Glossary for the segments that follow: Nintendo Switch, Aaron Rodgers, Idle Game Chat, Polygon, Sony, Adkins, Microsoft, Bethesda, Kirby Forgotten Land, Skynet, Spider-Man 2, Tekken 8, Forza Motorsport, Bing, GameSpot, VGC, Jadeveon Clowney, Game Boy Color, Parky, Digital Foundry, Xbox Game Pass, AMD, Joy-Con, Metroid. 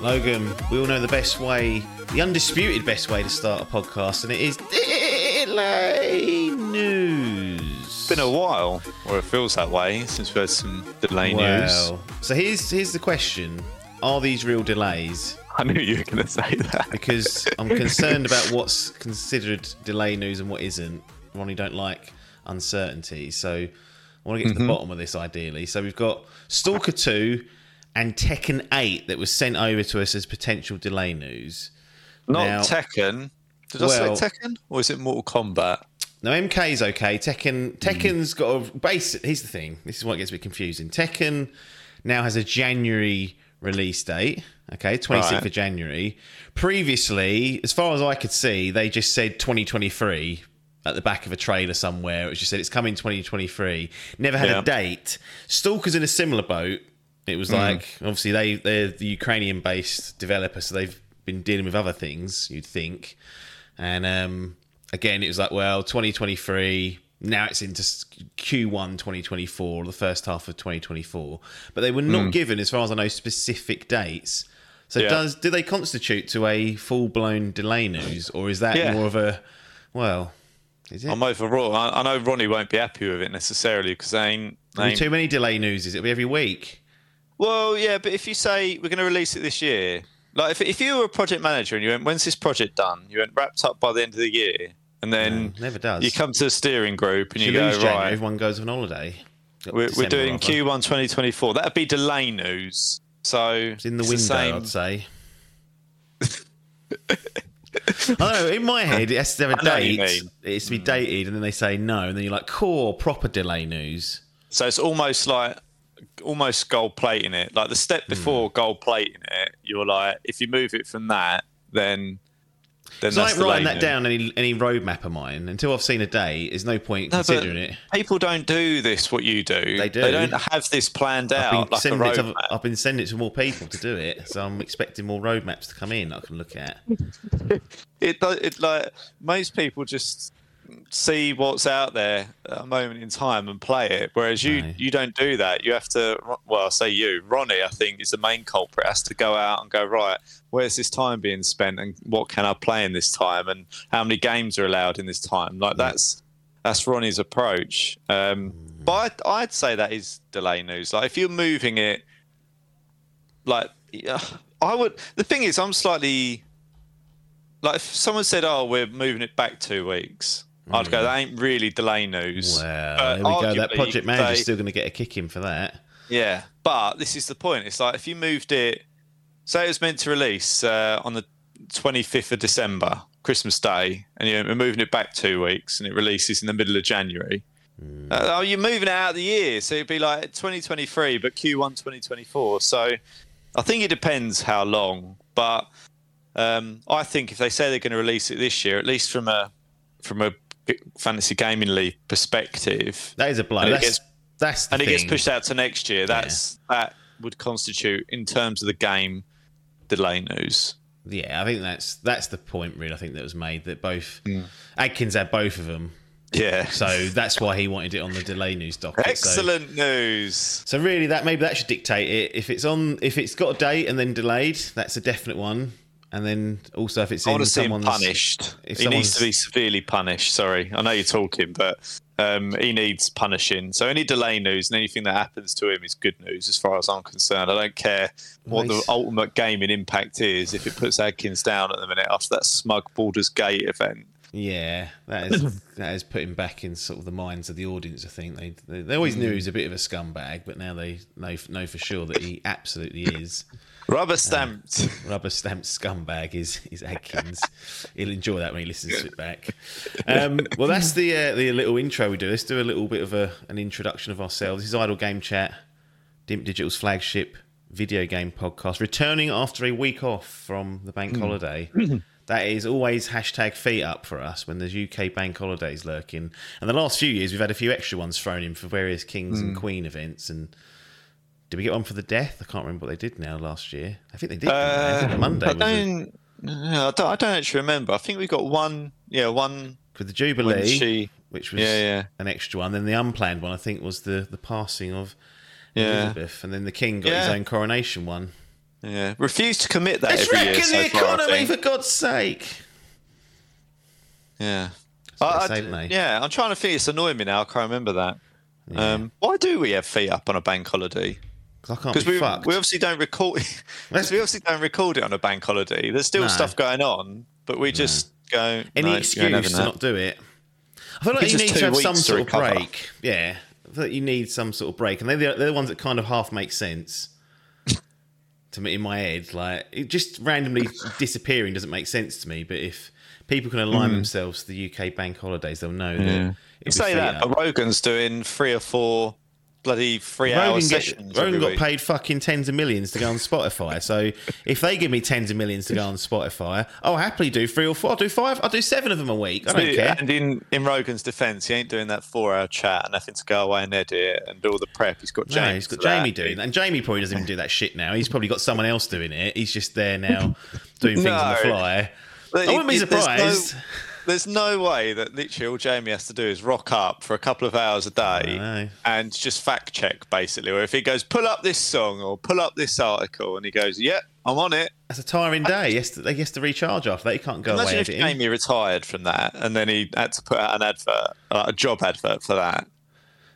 Logan, we all know the best way, the undisputed best way to start a podcast, and it is delay news. It's been a while, or it feels that way, since we've had some delay news. So here's the question. Are these real delays? I knew you were going to say that. Because I'm concerned about what's considered delay news and what isn't. Ronnie don't like uncertainty, so I want to get to the bottom of this ideally. So we've got Stalker 2 and Tekken 8 that was sent over to us as potential delay news. Tekken. Did I say Tekken? Or is it Mortal Kombat? No, MK's okay. Tekken's got a base. Here's the thing. This is what gets a bit confusing. Tekken now has a January release date. Okay, 26th of January. Previously, as far as I could see, they just said 2023 at the back of a trailer somewhere. It was just said it's coming 2023. Never had a date. Stalker's in a similar boat. It was like, obviously, they're the Ukrainian-based developer, so they've been dealing with other things, you'd think. And again, it was like, 2023, now it's into Q1 2024, the first half of 2024. But they were not given, as far as I know, specific dates. So do they constitute to a full-blown delay news, or is that more of a, is it? I'm overall. I know Ronnie won't be happy with it necessarily, because there ain't too many delay news, it'll be every week. Well, yeah, but if you say we're going to release it this year, like if you were a project manager and you went, when's this project done? You went, wrapped up by the end of the year. And then never does. You come to the steering group and you go, January, right. Everyone goes on holiday. We're doing Q1 2024. That would be delay news. So it's in the window, I'd say. I don't know, in my head, it has to have a date. It has to be dated. And then they say no. And then you're like, cool, proper delay news. So it's almost like... almost gold plating it, like the step before gold plating it, you're like, if you move it from that, then it's that's like writing that down any roadmap of mine until I've seen a day. There's no point considering it. People don't do this. What you do, they don't have this planned out. I've been sending it to more people to do it, so I'm expecting more roadmaps to come in I can look at. It like most people just see what's out there at a moment in time and play it, whereas you don't do that. You have to, Ronnie I think is the main culprit, has to go out and go, right, where's this time being spent and what can I play in this time and how many games are allowed in this time? Like that's Ronnie's approach. But I'd say that is delay news. Like if you're moving it, like I would, the thing is I'm slightly like if someone said, oh, we're moving it back 2 weeks, I'd go, that ain't really delay news. Well, there we go. That project manager's still going to get a kick in for that. Yeah, but this is the point. It's like if you moved it, say it was meant to release on the 25th of December, Christmas Day, and you're moving it back 2 weeks and it releases in the middle of January. You're moving it out of the year. So it'd be like 2023, but Q1 2024. So I think it depends how long, but... I think if they say they're going to release it this year, at least from a fantasy gaming league perspective, that is a blow. It gets pushed out to next year. That would constitute, in terms of the game, delay news. Yeah, I think that's the point. Really, I think that was made that both Adkins had both of them. Yeah, so that's why he wanted it on the delay news docket. Excellent news. So really, that should dictate it. If it's got a date and then delayed, that's a definite one. And then also, if it's in someone's... I want to see him punished. He needs to be severely punished, sorry. I know you're talking, but he needs punishing. So any delay news and anything that happens to him is good news as far as I'm concerned. I don't care what the ultimate gaming impact is if it puts Adkins down at the minute after that smug Baldur's Gate event. Yeah, that is putting back in sort of the minds of the audience, I think. They always knew he was a bit of a scumbag, but now they know for sure that he absolutely is. Rubber stamped scumbag is Adkins. He'll enjoy that when he listens to it back. Well, that's the little intro we do. Let's do a little bit of an introduction of ourselves. This is Idle Game Chat, Dimp Digital's flagship video game podcast, returning after a week off from the bank holiday. That is always hashtag feet up for us when there's UK bank holidays lurking. And the last few years, we've had a few extra ones thrown in for various Kings and Queen events. And did we get one for the death? I can't remember what they did now last year. I think they did. I think the Monday I don't actually remember. I think we got one. Yeah, one. With the Jubilee, which was an extra one. Then the unplanned one, I think, was the passing of Elizabeth. And then the King got his own coronation one. Yeah, refuse to commit that it's every year. It's wrecking the economy, for God's sake. Yeah. I'm trying to think. It's annoying me now. I can't remember that. Yeah. Why do we have feet up on a bank holiday? Because I can't be fucked. We obviously don't record. We obviously don't record it on a bank holiday. There's still stuff going on, but we just go. Any excuse to not do it. I feel like you need to have some sort of break. Yeah, I feel like you need some sort of break, and they're the ones that kind of half make sense. To me, in my head, like it just randomly disappearing doesn't make sense to me. But if people can align themselves to the UK bank holidays, they'll know that. You say that, but Rogan's doing 3 or 4 bloody 3 hour sessions. Rogan got paid fucking tens of millions to go on Spotify. So if they give me tens of millions to go on Spotify, I'll happily do 3 or 4. I'll do 5. I'll do 7 of them a week. I don't care. And in Rogan's defence, he ain't doing that 4 hour chat and nothing to go away and edit and do all the prep. He's got Jamie. No, he's got Jamie doing that. And Jamie probably doesn't even do that shit now. He's probably got someone else doing it. He's just there now doing things on the fly. I wouldn't be surprised. There's no way that literally all Jamie has to do is rock up for a couple of hours a day and just fact check, basically. Or if he goes, pull up this song or pull up this article, and he goes, yep, I'm on it. That's a tiring day. He has to recharge after that. He can't go away editing. Jamie retired from that and then he had to put out an advert, like a job advert for that.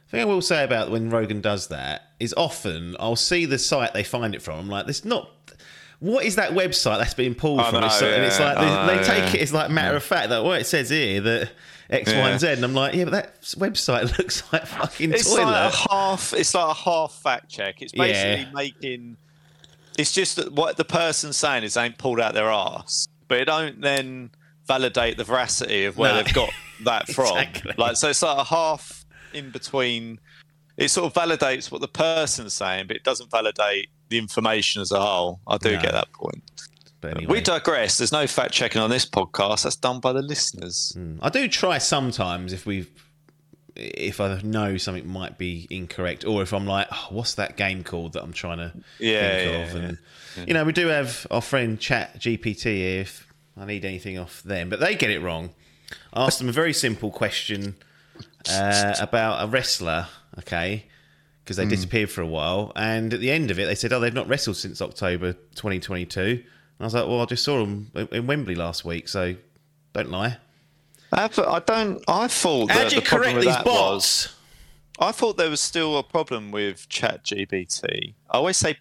The thing I will say about when Rogan does that is often I'll see the site they find it from. I'm like, there's not... What is that website that's being pulled from? And it's like they take it as like matter of fact that it says here that X, Y, and Z, and I'm like, yeah, but that website looks like fucking toilet. It's like a half fact check. It's basically making. It's just that what the person's saying is they ain't pulled out their arse, but it don't then validate the veracity of where they've got that from. Exactly. Like so, it's like a half in between. It sort of validates what the person's saying, but it doesn't validate the information as a whole. I do get that point. But anyway. We digress. There's no fact checking on this podcast. That's done by the listeners. I do try sometimes if I know something might be incorrect, or if I'm like, oh, what's that game called that I'm trying to think of? And you know, we do have our friend Chat GPT here if I need anything off them, but they get it wrong. I asked them a very simple question about a wrestler. Okay, because they disappeared for a while, and at the end of it, they said, "Oh, they've not wrestled since October 2022." And I was like, "Well, I just saw them in Wembley last week, so don't lie." I thought that the problem with that was, I thought there was still a problem with ChatGPT. I always say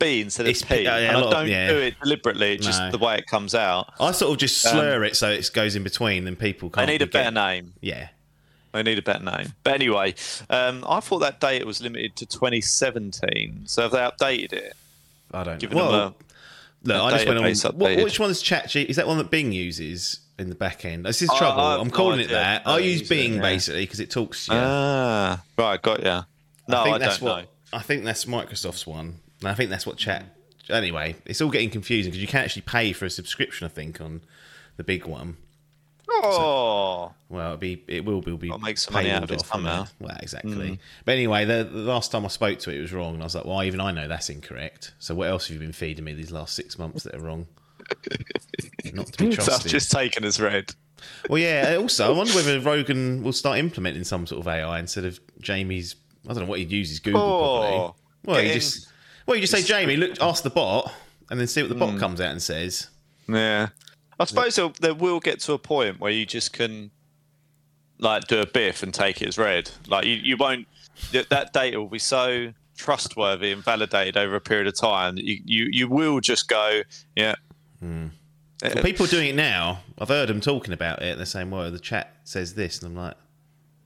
B instead of P, and I don't do it deliberately. It's just the way it comes out. I sort of just slur it so it goes in between, and people can't. I need a better name. Yeah. I need a better name. But anyway, I thought that data was limited to 2017. So have they updated it? I don't know. I just went on. Which one's ChatGPT? Is that one that Bing uses in the back end? This is trouble. I'm calling it that. I use Bing basically because it talks to you. Ah, right. Got ya. No, I don't know. I think that's Microsoft's one. And I think that's what Anyway, it's all getting confusing because you can actually pay for a subscription, I think, on the big one. Oh, so, well, it will be. I'll make some money out of it somehow. Well, exactly. But anyway, the last time I spoke to it was wrong, and I was like, "Well, even I know that's incorrect." So, what else have you been feeding me these last 6 months that are wrong? Not to be trusted. That's just taken as read. Well, yeah. Also, I wonder whether Rogan will start implementing some sort of AI instead of Jamie's. I don't know what he'd use his Google. Oh, well, you just say, "Jamie, look, ask the bot," and then see what the bot comes out and says. Yeah. I suppose there will get to a point where you just can, like, do a biff and take it as read. Like, you won't. That data will be so trustworthy and validated over a period of time that you will just go, yeah. Well, people doing it now, I've heard them talking about it. They're saying, well, the chat says this, and I'm like,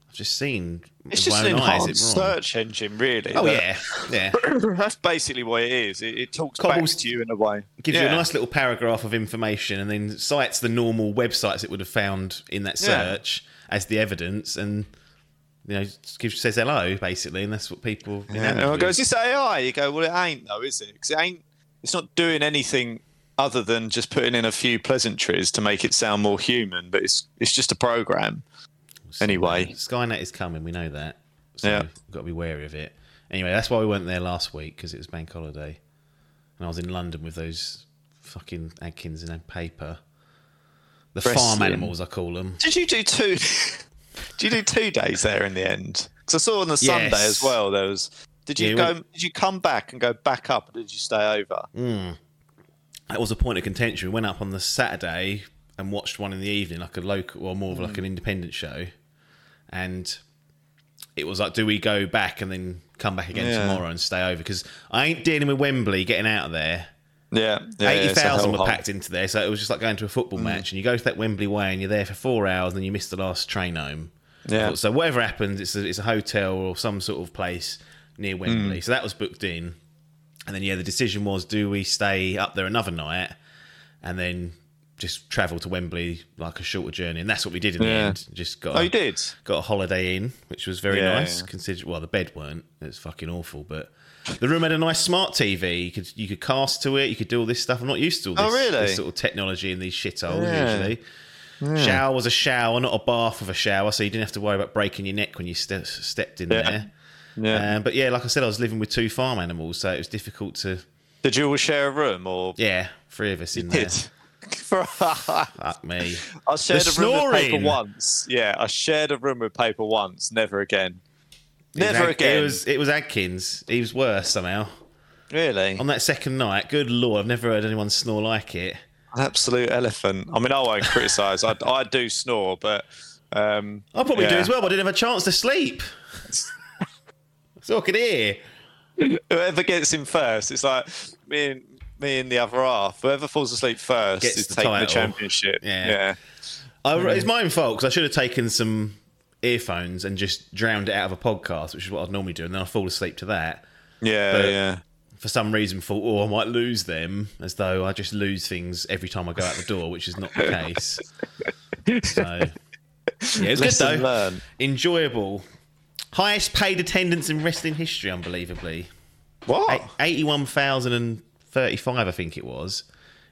I've just seen. It's just an enhanced search engine, really. Oh yeah. That's basically what it is. It talks back to you in a way. Gives you a nice little paragraph of information, and then cites the normal websites it would have found in that search as the evidence, and you know, says hello basically, and that's what people. Yeah. And it goes, "Is this AI?" You go, "Well, it ain't though, is it? Because it ain't. It's not doing anything." other than just putting in a few pleasantries to make it sound more human. But it's just a program. Anyway, Skynet is coming. We know that. So yeah, we've got to be wary of it. Anyway, that's why we weren't there last week, because it was bank holiday, and I was in London with those fucking Adkins and paper. The farm animals, I call them. Did you do two? Did you do 2 days there in the end? Because I saw on the Sunday as well. There was. Did you go? Did you come back and go back up, or did you stay over? Mm. That was a point of contention. We went up on the Saturday and watched one in the evening, like a local, or more of like an independent show. And it was like, do we go back and then come back again tomorrow and stay over? Because I ain't dealing with Wembley getting out of there. Yeah, yeah, 80,000 were packed into there, so it was just like going to a football match. And you go to that Wembley way, and you're there for 4 hours, and then you miss the last train home. Yeah. So whatever happens, it's a hotel or some sort of place near Wembley. So that was booked in, and then the decision was: do we stay up there another night, and then just travel to Wembley, like a shorter journey? And that's what we did in the end. Just got a Holiday Inn, which was very nice. Yeah. Well, the bed weren't. It's fucking awful, but. The room had a nice smart TV. You could cast to it. You could do all this stuff. I'm not used to all this, this sort of technology in these shitholes, usually. Yeah. Shower was a shower, not a bath with a shower, so you didn't have to worry about breaking your neck when you stepped in there. Yeah. But, like I said, I was living with two farm animals, so it was difficult to... Did you all share a room? Or Yeah, three of us in there. Fuck me. I shared a room with paper once. Yeah, I shared a room with paper once. Never again. Never again. It was Adkins. He was worse somehow. Really? On that second night, good lord, I've never heard anyone snore like it. An absolute elephant. I mean, I won't criticise. I do snore, but... I probably do as well, but I didn't have a chance to sleep. So I could hear. Whoever gets in first, it's like me and the other half. Whoever falls asleep first is taking the championship. Yeah. It's my own fault, because I should have taken some... earphones and just drowned it out of a podcast, which is what I'd normally do, and then I fall asleep to that. For some reason, thought, I might lose them, as though I just lose things every time I go out the door, which is not the case. So, it was good though. Learn. Enjoyable. Highest paid attendance in wrestling history, unbelievably. What? 81,035, I think it was.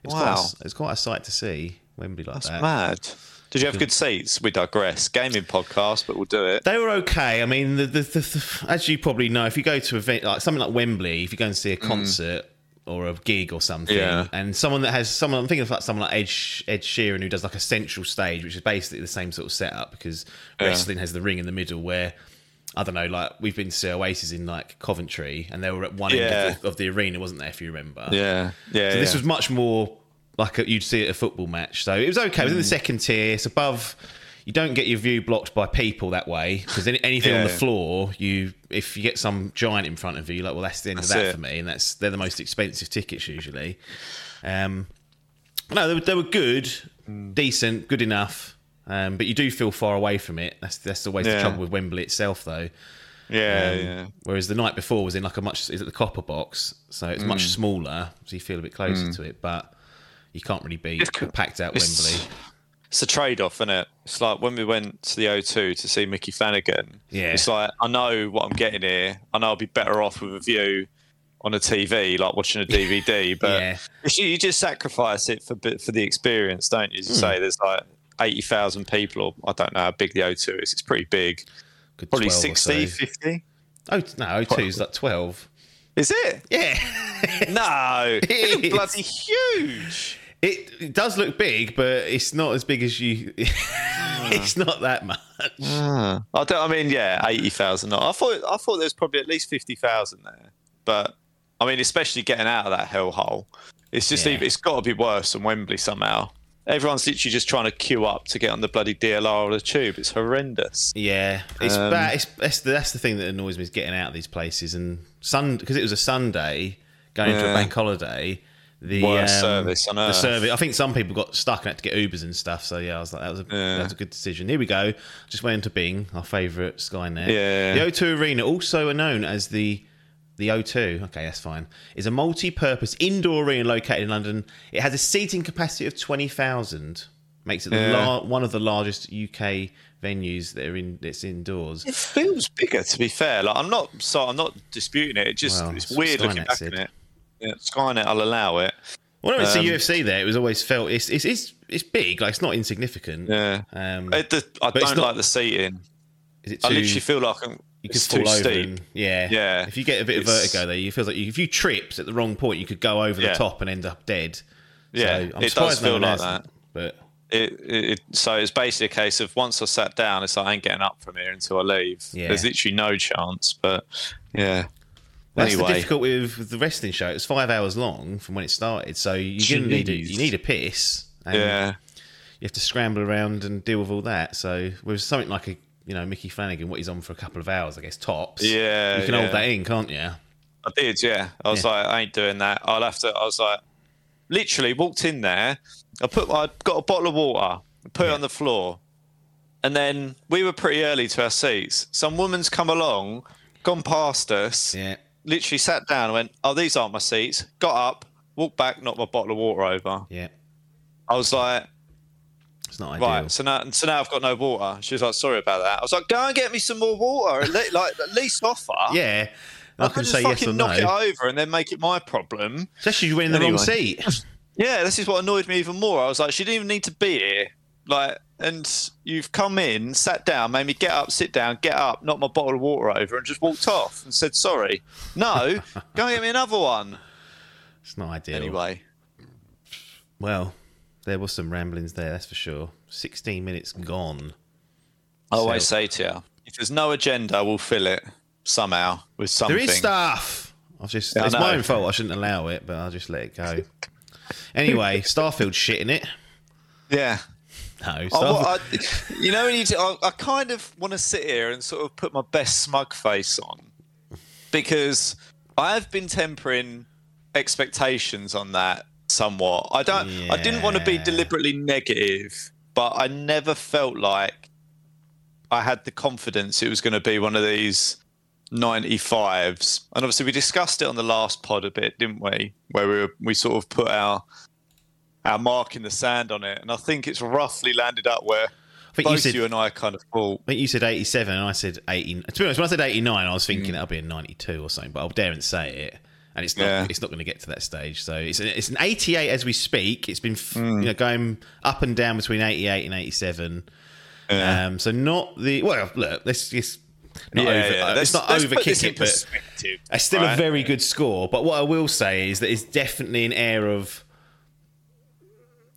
It's quite a sight to see. Wembley like that. That's mad. Did you have good seats? We digress. Gaming podcast, but we'll do it. They were okay. I mean, as you probably know, if you go to an event like something like Wembley, if you go and see a concert or a gig or something, and I'm thinking of like someone like Ed Sheeran, who does like a central stage, which is basically the same sort of setup, because wrestling has the ring in the middle where. I don't know, like we've been to Oasis in like Coventry, and they were at one end of the arena, wasn't there? If you remember, So this was much more. Like you'd see at a football match. So it was okay. It was in the second tier. It's above. You don't get your view blocked by people that way, because anything on the floor, if you get some giant in front of you, you're like, well, that's the end of that for me. And they're the most expensive tickets usually. They were good, decent, good enough. But you do feel far away from it. That's always the trouble with Wembley itself, though. Whereas the night before was in like is at the Copper Box, so it's much smaller, so you feel a bit closer to it, but. You can't really beat packed out Wembley. It's a trade-off, isn't it? It's like when we went to the O2 to see Mickey Flanagan. Yeah. It's like, I know what I'm getting here. I know I'll be better off with a view on a TV, like watching a DVD. But you just sacrifice it for the experience, don't you? As you say, there's like 80,000 people, or I don't know how big the O2 is. It's pretty big. Good. Probably 60, so. 50. Oh, no, O2 is like 12. Is it? Yeah. No. It is bloody huge. It does look big, but it's not as big as you... It's not that much. I mean, 80,000. I thought there was probably at least 50,000 there. But, I mean, especially getting out of that hellhole. It's just it's got to be worse than Wembley somehow. Everyone's literally just trying to queue up to get on the bloody DLR or the tube. It's horrendous. Yeah. It's bad. That's the thing that annoys me, is getting out of these places. And because it was a Sunday, going to a bank holiday... The worst service on earth. I think some people got stuck and had to get Ubers and stuff. So I was like, that was a good decision. Here we go. Just went into Bing, our favourite Skynet. Yeah. The O2 Arena, also known as the O2. Okay, that's fine. Is a multi-purpose indoor arena located in London. It has a seating capacity of 20,000. Makes it one of the largest UK venues that are in. It's indoors. It feels bigger, to be fair. Like I'm not disputing it. It's weird looking back at it. Yeah, Skynet, I'll allow it. Well, no, it's the UFC there. It was always felt it's big. Like, it's not insignificant. Yeah. I don't like the seating. Is it too, I literally feel like it's too steep. Yeah. If you get a bit of vertigo there, you feel like if you tripped at the wrong point, you could go over the top and end up dead. Yeah, so I'm it does feel like that. But so it's basically a case of once I sat down, it's like I ain't getting up from here until I leave. Yeah. There's literally no chance. But yeah. That's anyway. The difficulty with the wrestling show. It was 5 hours long from when it started, so you're gonna need a piss. And you have to scramble around and deal with all that. So with something like Mickey Flanagan, what he's on for a couple of hours, I guess tops. Yeah, you can hold that in, can't you? I did. Yeah, I was like, I ain't doing that. I'll have to. I was like, literally walked in there. I got a bottle of water, put it on the floor, and then we were pretty early to our seats. Some woman's come along, gone past us. Yeah. Literally sat down and went, oh, these aren't my seats. Got up, walked back, knocked my bottle of water over. Yeah. I was like, it's not ideal. Right, so now I've got no water. She was like, sorry about that. I was like, go and get me some more water. At least offer. Yeah. I can say yes or no. Knock it over and then make it my problem. Especially when you're in the wrong seat. Yeah, this is what annoyed me even more. I was like, she didn't even need to be here. Like, and you've come in, sat down, made me get up, sit down, get up, knocked my bottle of water over, and just walked off and said sorry. No, go and get me another one. It's not ideal. Anyway, well, there was some ramblings there, that's for sure. 16 minutes gone. I always say to you, if there's no agenda, we'll fill it somehow with something. There is stuff. It's my own fault. I shouldn't allow it, but I'll just let it go. Anyway, Starfield's shit in it. Yeah. No, I kind of want to sit here and sort of put my best smug face on because I have been tempering expectations on that somewhat. I didn't want to be deliberately negative, but I never felt like I had the confidence it was going to be one of these 95s. And obviously, we discussed it on the last pod a bit, didn't we? Where we sort of put our mark in the sand on it, and I think it's roughly landed up where both you and I kind of thought. I think you said 87 and I said 80. To be honest, when I said 89, I was thinking that'll be a 92 or something, but I daren't say it, and it's not. Yeah. It's not going to get to that stage. So it's an 88 as we speak. It's been going up and down between 88 and 87. Yeah. So not the well. Look, let's just. Not let's not overkick it, but it's still a very good score. But what I will say is that it's definitely an air of.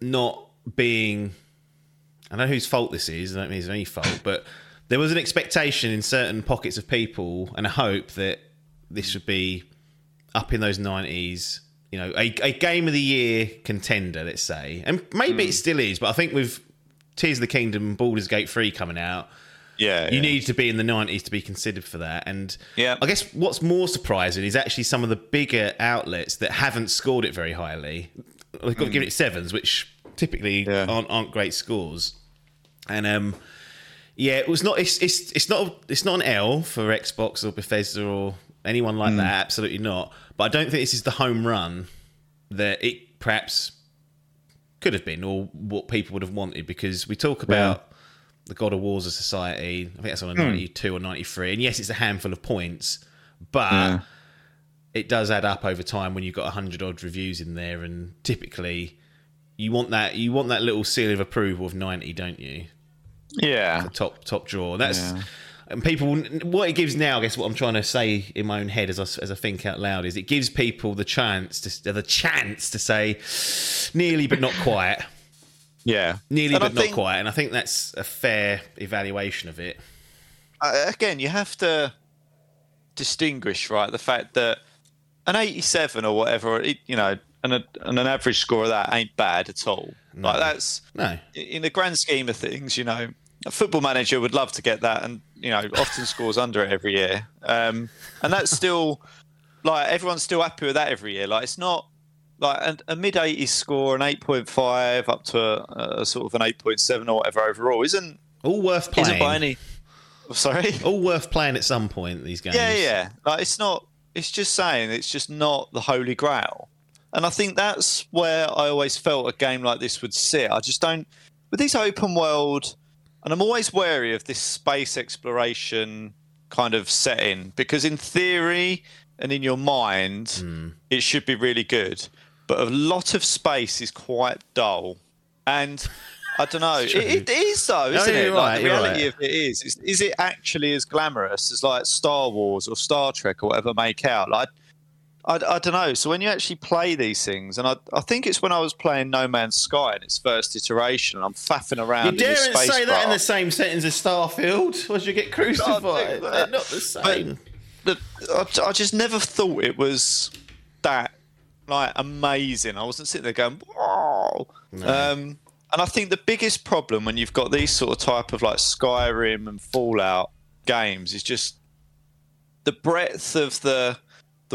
Not being, I don't know whose fault this is, I don't mean it's any fault, but there was an expectation in certain pockets of people and a hope that this would be up in those 90s, a game of the year contender, let's say. And maybe it still is, but I think with Tears of the Kingdom and Baldur's Gate 3 coming out, you need to be in the 90s to be considered for that. And I guess what's more surprising is actually some of the bigger outlets that haven't scored it very highly. They've got to give it 7s, which typically aren't great scores. And it was not. It's not an L for Xbox or Bethesda or anyone like that. Absolutely not. But I don't think this is the home run that it perhaps could have been, or what people would have wanted. Because we talk about the God of Wars of Society. I think that's on a 92 or 93. And yes, it's a handful of points, but. It does add up over time when you've got 100 odd reviews in there, and typically you want that little seal of approval of 90, don't you? Yeah, the top draw. That's and people what it gives now. I guess what I'm trying to say in my own head as I think out loud is it gives people the chance to say nearly but not quite. Yeah, nearly and but not quite, and I think that's a fair evaluation of it. Again, you have to distinguish the fact that. An 87 or whatever, and an average score of that ain't bad at all. No. Like that's in the grand scheme of things, a football manager would love to get that, and often scores under it every year. And that's still everyone's still happy with that every year. Like it's not like a mid 80s score, an 8.5 up to a sort of an 8.7 or whatever overall isn't all worth playing. Isn't by any, sorry, all worth playing at some point. These games, yeah. Like it's not. It's just saying it's just not the holy grail. And I think that's where I always felt a game like this would sit. I just don't... With these open world... And I'm always wary of this space exploration kind of setting because in theory and in your mind, it should be really good. but a lot of space is quite dull. And I don't know. It is though, isn't it? Like, the reality of it is it actually as glamorous as like Star Wars or Star Trek or whatever make out? Like, I don't know. So when you actually play these things, and I think it's when I was playing No Man's Sky in its first iteration, I'm faffing around. You daren't say that in the same sentence as Starfield? Or did you get crucified? They're not the same. I just never thought it was that like amazing. I wasn't sitting there going, "Wow." No. And I think the biggest problem when you've got these sort of type of like Skyrim and Fallout games is just the breadth of the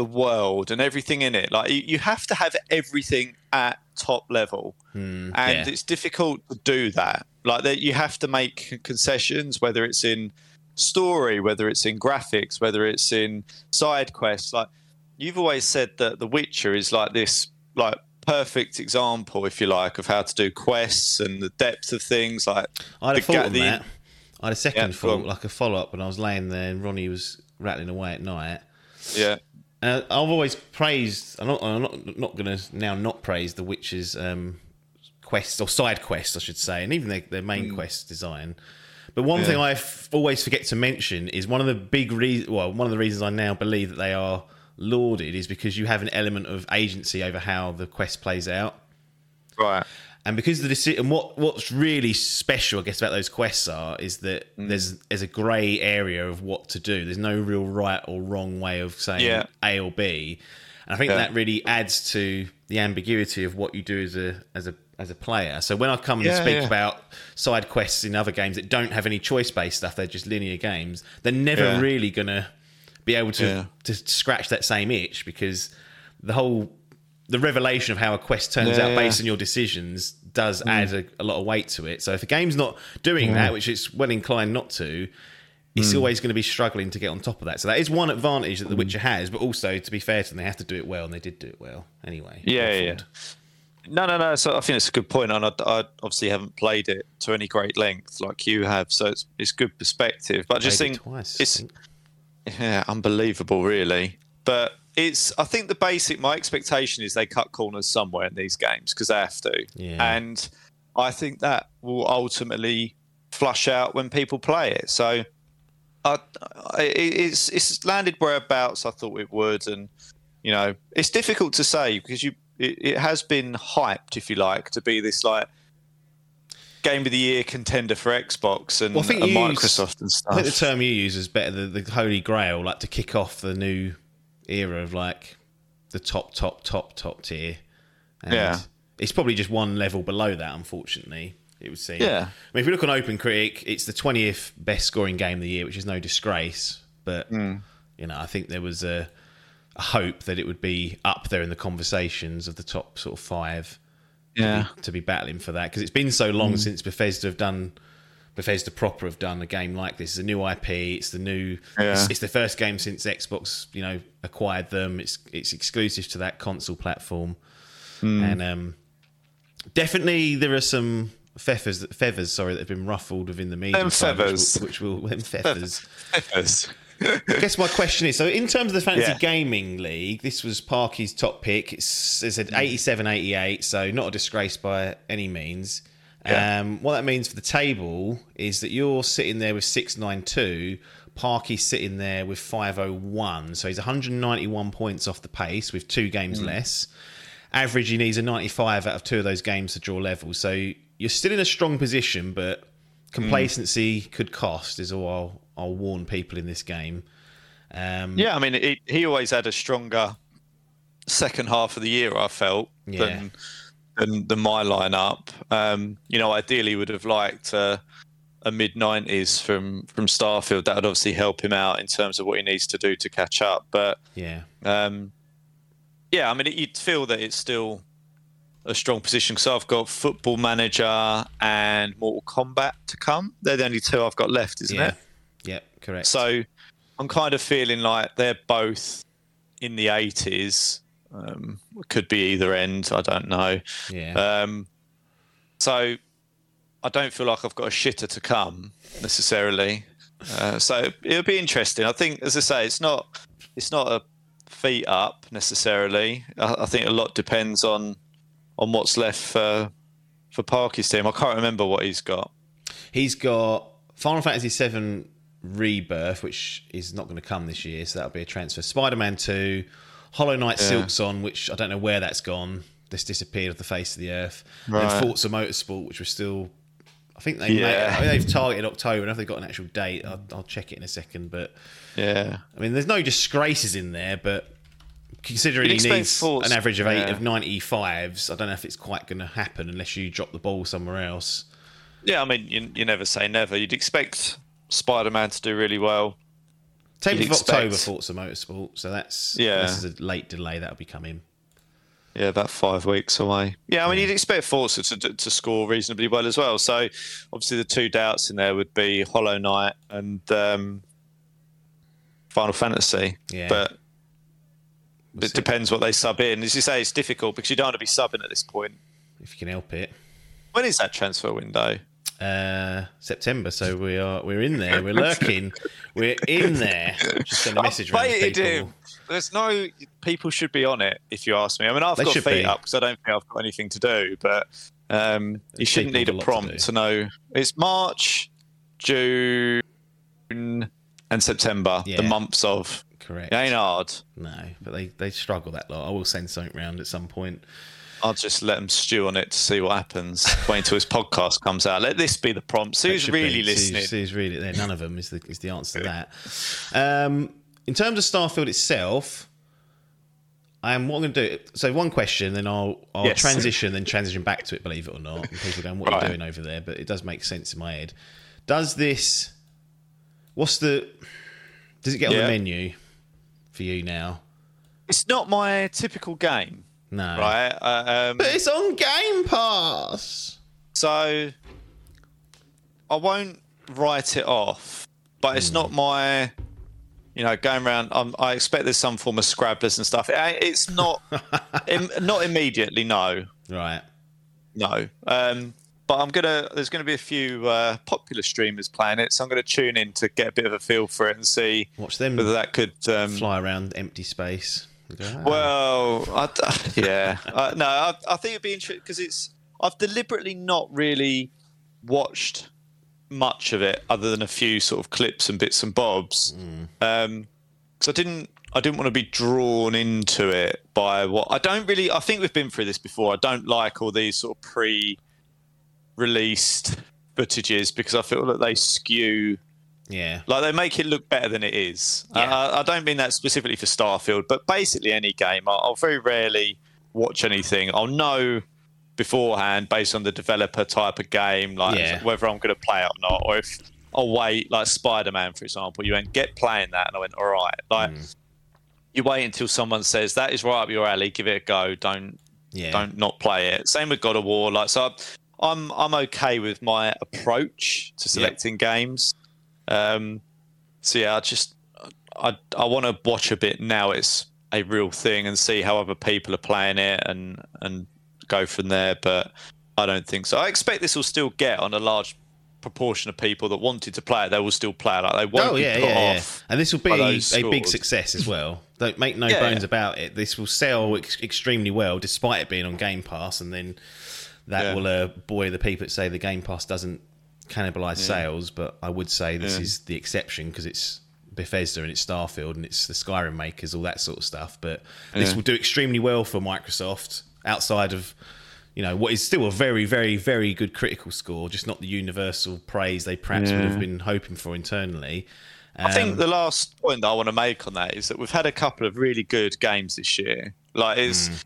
world and everything in it. Like you have to have everything at top level, and it's difficult to do that. Like that, you have to make concessions, whether it's in story, whether it's in graphics, whether it's in side quests. Like you've always said that The Witcher is like this, like perfect example, if you like, of how to do quests and the depth of things. Like I'd have thought on that. I had a second thought, like a follow up, when I was laying there and Ronnie was rattling away at night. Yeah. I've always praised, I'm not going to now not praise The Witcher's quests, or side quests, I should say, and even their main quest design. But one thing I always forget to mention is one of the reasons I now believe that they are lauded is because you have an element of agency over how the quest plays out. Right. And because what's really special, I guess, about those quests is that there's a grey area of what to do. There's no real right or wrong way of saying A or B, and I think that really adds to the ambiguity of what you do as a player. So when I come and speak about side quests in other games that don't have any choice-based stuff, they're just linear games. They're never really gonna be able to scratch that same itch, because the revelation of how a quest turns out based on your decisions does add a lot of weight to it. So if a game's not doing that, which it's well inclined not to, it's always going to be struggling to get on top of that. So that is one advantage that The Witcher has, but also, to be fair to them, they have to do it well, and they did do it well anyway. Yeah. No. So I think it's a good point, and I obviously haven't played it to any great length like you have, so it's good perspective. But I just think it's unbelievable, really. But I think my expectation is they cut corners somewhere in these games because they have to. Yeah. And I think that will ultimately flush out when people play it. So it's landed whereabouts I thought it would. And, you know, it's difficult to say because it has been hyped, if you like, to be this like Game of the Year contender for Xbox and Microsoft and stuff. I think the term you use is better, the Holy Grail, like to kick off the new era of like the top tier, and it's probably just one level below that, unfortunately, it would seem. I mean, if you look on OpenCritic, it's the 20th best scoring game of the year, which is no disgrace, but you know, I think there was a hope that it would be up there in the conversations of the top sort of five to be battling for that, because it's been so long since Bethesda proper have done a game like this. It's a new IP. It's the new. Yeah. It's the first game since Xbox, you know, acquired them. It's exclusive to that console platform, and definitely there are some feathers that have been ruffled within the media. Feathers. I guess my question is: so in terms of the Fantasy Gaming League, this was Parky's top pick. It's at 87-88, so not a disgrace by any means. Yeah. What that means for the table is that you're sitting there with 692, Parky's sitting there with 501, so he's 191 points off the pace with two games less. Average, he needs a 95 out of two of those games to draw level, so you're still in a strong position, but complacency could cost, is all I'll warn people in this game. I mean, he always had a stronger second half of the year, I felt, than my lineup. You know, ideally would have liked a mid-90s from Starfield. That would obviously help him out in terms of what he needs to do to catch up. But I mean, you'd feel that it's still a strong position because I've got Football Manager and Mortal Kombat to come. They're the only two I've got left, isn't it? Yeah, correct. So I'm kind of feeling like they're both in the 80s. Could be either end, I don't know. So I don't feel like I've got a shitter to come necessarily. So it'll be interesting. I think, as I say, it's not a feet up necessarily. I think a lot depends on what's left for Parky's team. I can't remember what he's got. He's got Final Fantasy VII Rebirth, which is not going to come this year, so that'll be a transfer. Spider-Man 2, Hollow Knight Silks on, which I don't know where that's gone. This disappeared off the face of the earth. Right. And Forza Motorsport, which was still... I think they they've targeted October. I don't know if they've got an actual date. I'll check it in a second. But yeah, I mean, there's no disgraces in there, but considering he needs an average of 95s, I don't know if it's quite going to happen unless you drop the ball somewhere else. Yeah, I mean, you never say never. You'd expect Spider-Man to do really well. 10th of October, Forza Motorsport. So that's this is a late delay that'll be coming. Yeah, about 5 weeks away. Yeah, I mean, you'd expect Forza to score reasonably well as well. So, obviously, the two doubts in there would be Hollow Knight and Final Fantasy. Yeah. But it depends what they sub in. As you say, it's difficult because you don't want to be subbing at this point. If you can help it. When is that transfer window? September. So, we're in there. We're lurking. We're in there. Just send a message around to people. There's no... People should be on it, if you ask me. I mean, I've got feet up because I don't think I've got anything to do, but you shouldn't need a prompt to know. It's March, June, and September, the months of. Correct. It ain't hard. No, but they struggle that lot. I will send something round at some point. I'll just let them stew on it to see what happens. Wait until his podcast comes out. Let this be the prompt. Who's really listening? Who's really there? None of them is the answer to that. In terms of Starfield itself, what I'm going to do... So one question, then I'll transition back to it, believe it or not. And people are going, what are you doing over there? But it does make sense in my head. Does this... Does it get on the menu for you now? It's not my typical game. No. Right? But it's on Game Pass! So, I won't write it off, but it's not my... You know, going around, I expect there's some form of Scrabblers and stuff. It's not, not immediately, no. Right. No. But there's going to be a few popular streamers playing it, so I'm going to tune in to get a bit of a feel for it and see whether that could... fly around empty space. Yeah. Well, I think it'd be interesting because I've deliberately not really watched... much of it other than a few sort of clips and bits and bobs because I didn't want to be drawn into it by what I think we've been through this before. I don't like all these sort of pre-released footages because I feel that they skew like they make it look better than it is. I don't mean that specifically for Starfield, but basically any game. I'll very rarely watch anything. I'll know beforehand based on the developer type of game, like whether I'm going to play it or not, or if I'll wait, like Spider-Man, for example. You went, get playing that, and I went, all right. Like you wait until someone says, that is right up your alley, give it a go, don't not play it. Same with God of War. Like, so I'm okay with my approach to selecting games. So yeah, I want to watch a bit now it's a real thing and see how other people are playing it and go from there, but I don't think so. I expect this will still get on a large proportion of people that wanted to play it. They will still play it. Like, they won't be put off. And this will be a big success as well. Don't make no bones about it. This will sell extremely well, despite it being on Game Pass, and then that will buoy the people that say the Game Pass doesn't cannibalise sales. But I would say this is the exception because it's Bethesda and it's Starfield and it's the Skyrim makers, all that sort of stuff. But this will do extremely well for Microsoft. Outside of, you know, what is still a very, very, very good critical score, just not the universal praise they perhaps would have been hoping for internally. I think the last point that I want to make on that is that we've had a couple of really good games this year. Like, it's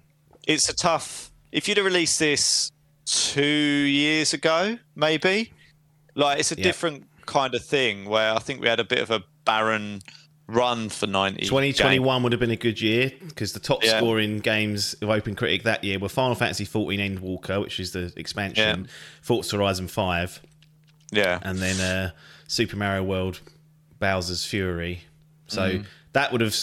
a tough... If you'd have released this 2 years ago, maybe, like, it's a different kind of thing where I think we had a bit of a barren... run for 90. 2021 would have been a good year because the top scoring games of OpenCritic that year were Final Fantasy 14 Endwalker, which is the expansion, Forza Horizon 5, and then Super Mario World, Bowser's Fury. So that would have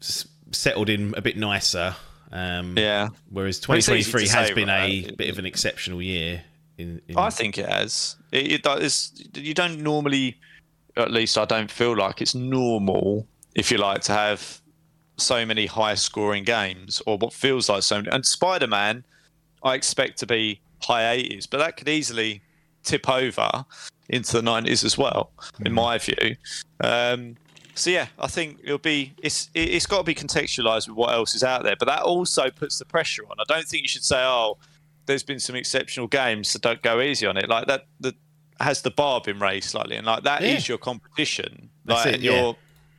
settled in a bit nicer. Whereas 2023 has been a bit of an exceptional year. I think it has. You don't normally. At least I don't feel like it's normal, if you like, to have so many high-scoring games, or what feels like so many. And Spider-Man, I expect to be high 80s, but that could easily tip over into the 90s as well, in my view. So yeah, I think it's got to be contextualised with what else is out there, but that also puts the pressure on. I don't think you should say, oh, there's been some exceptional games, so don't go easy on it. Like that, has the bar been raised slightly, and like that is your competition. Like that's it,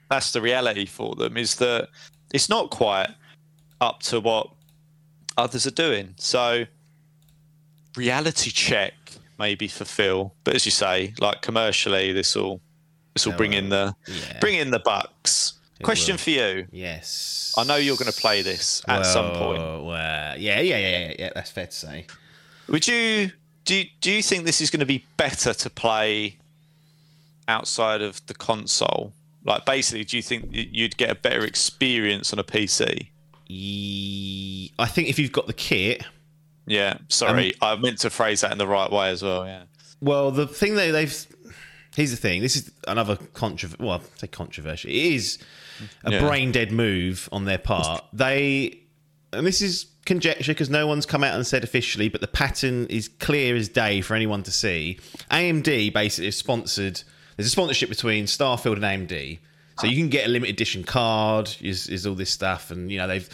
that's the reality for them, is that it's not quite up to what others are doing. So reality check maybe for Phil, but as you say, like commercially, this will bring in the bucks. Question for you. Yes. I know you're going to play this at some point. Yeah. That's fair to say. Would you do you think this is going to be better to play outside of the console? Like, basically, do you think you'd get a better experience on a PC? I think if you've got the kit. Yeah, sorry, I meant to phrase that in the right way as well. Yeah. Well, the thing that they've. Here's the thing. This is another controversial. Well, I say controversial. It is a brain dead move on their part. They, and this is conjecture because no one's come out and said officially, but the pattern is clear as day for anyone to see. AMD basically is sponsored. There's a sponsorship between Starfield and AMD, so you can get a limited edition card. Is all this stuff, and you know they've.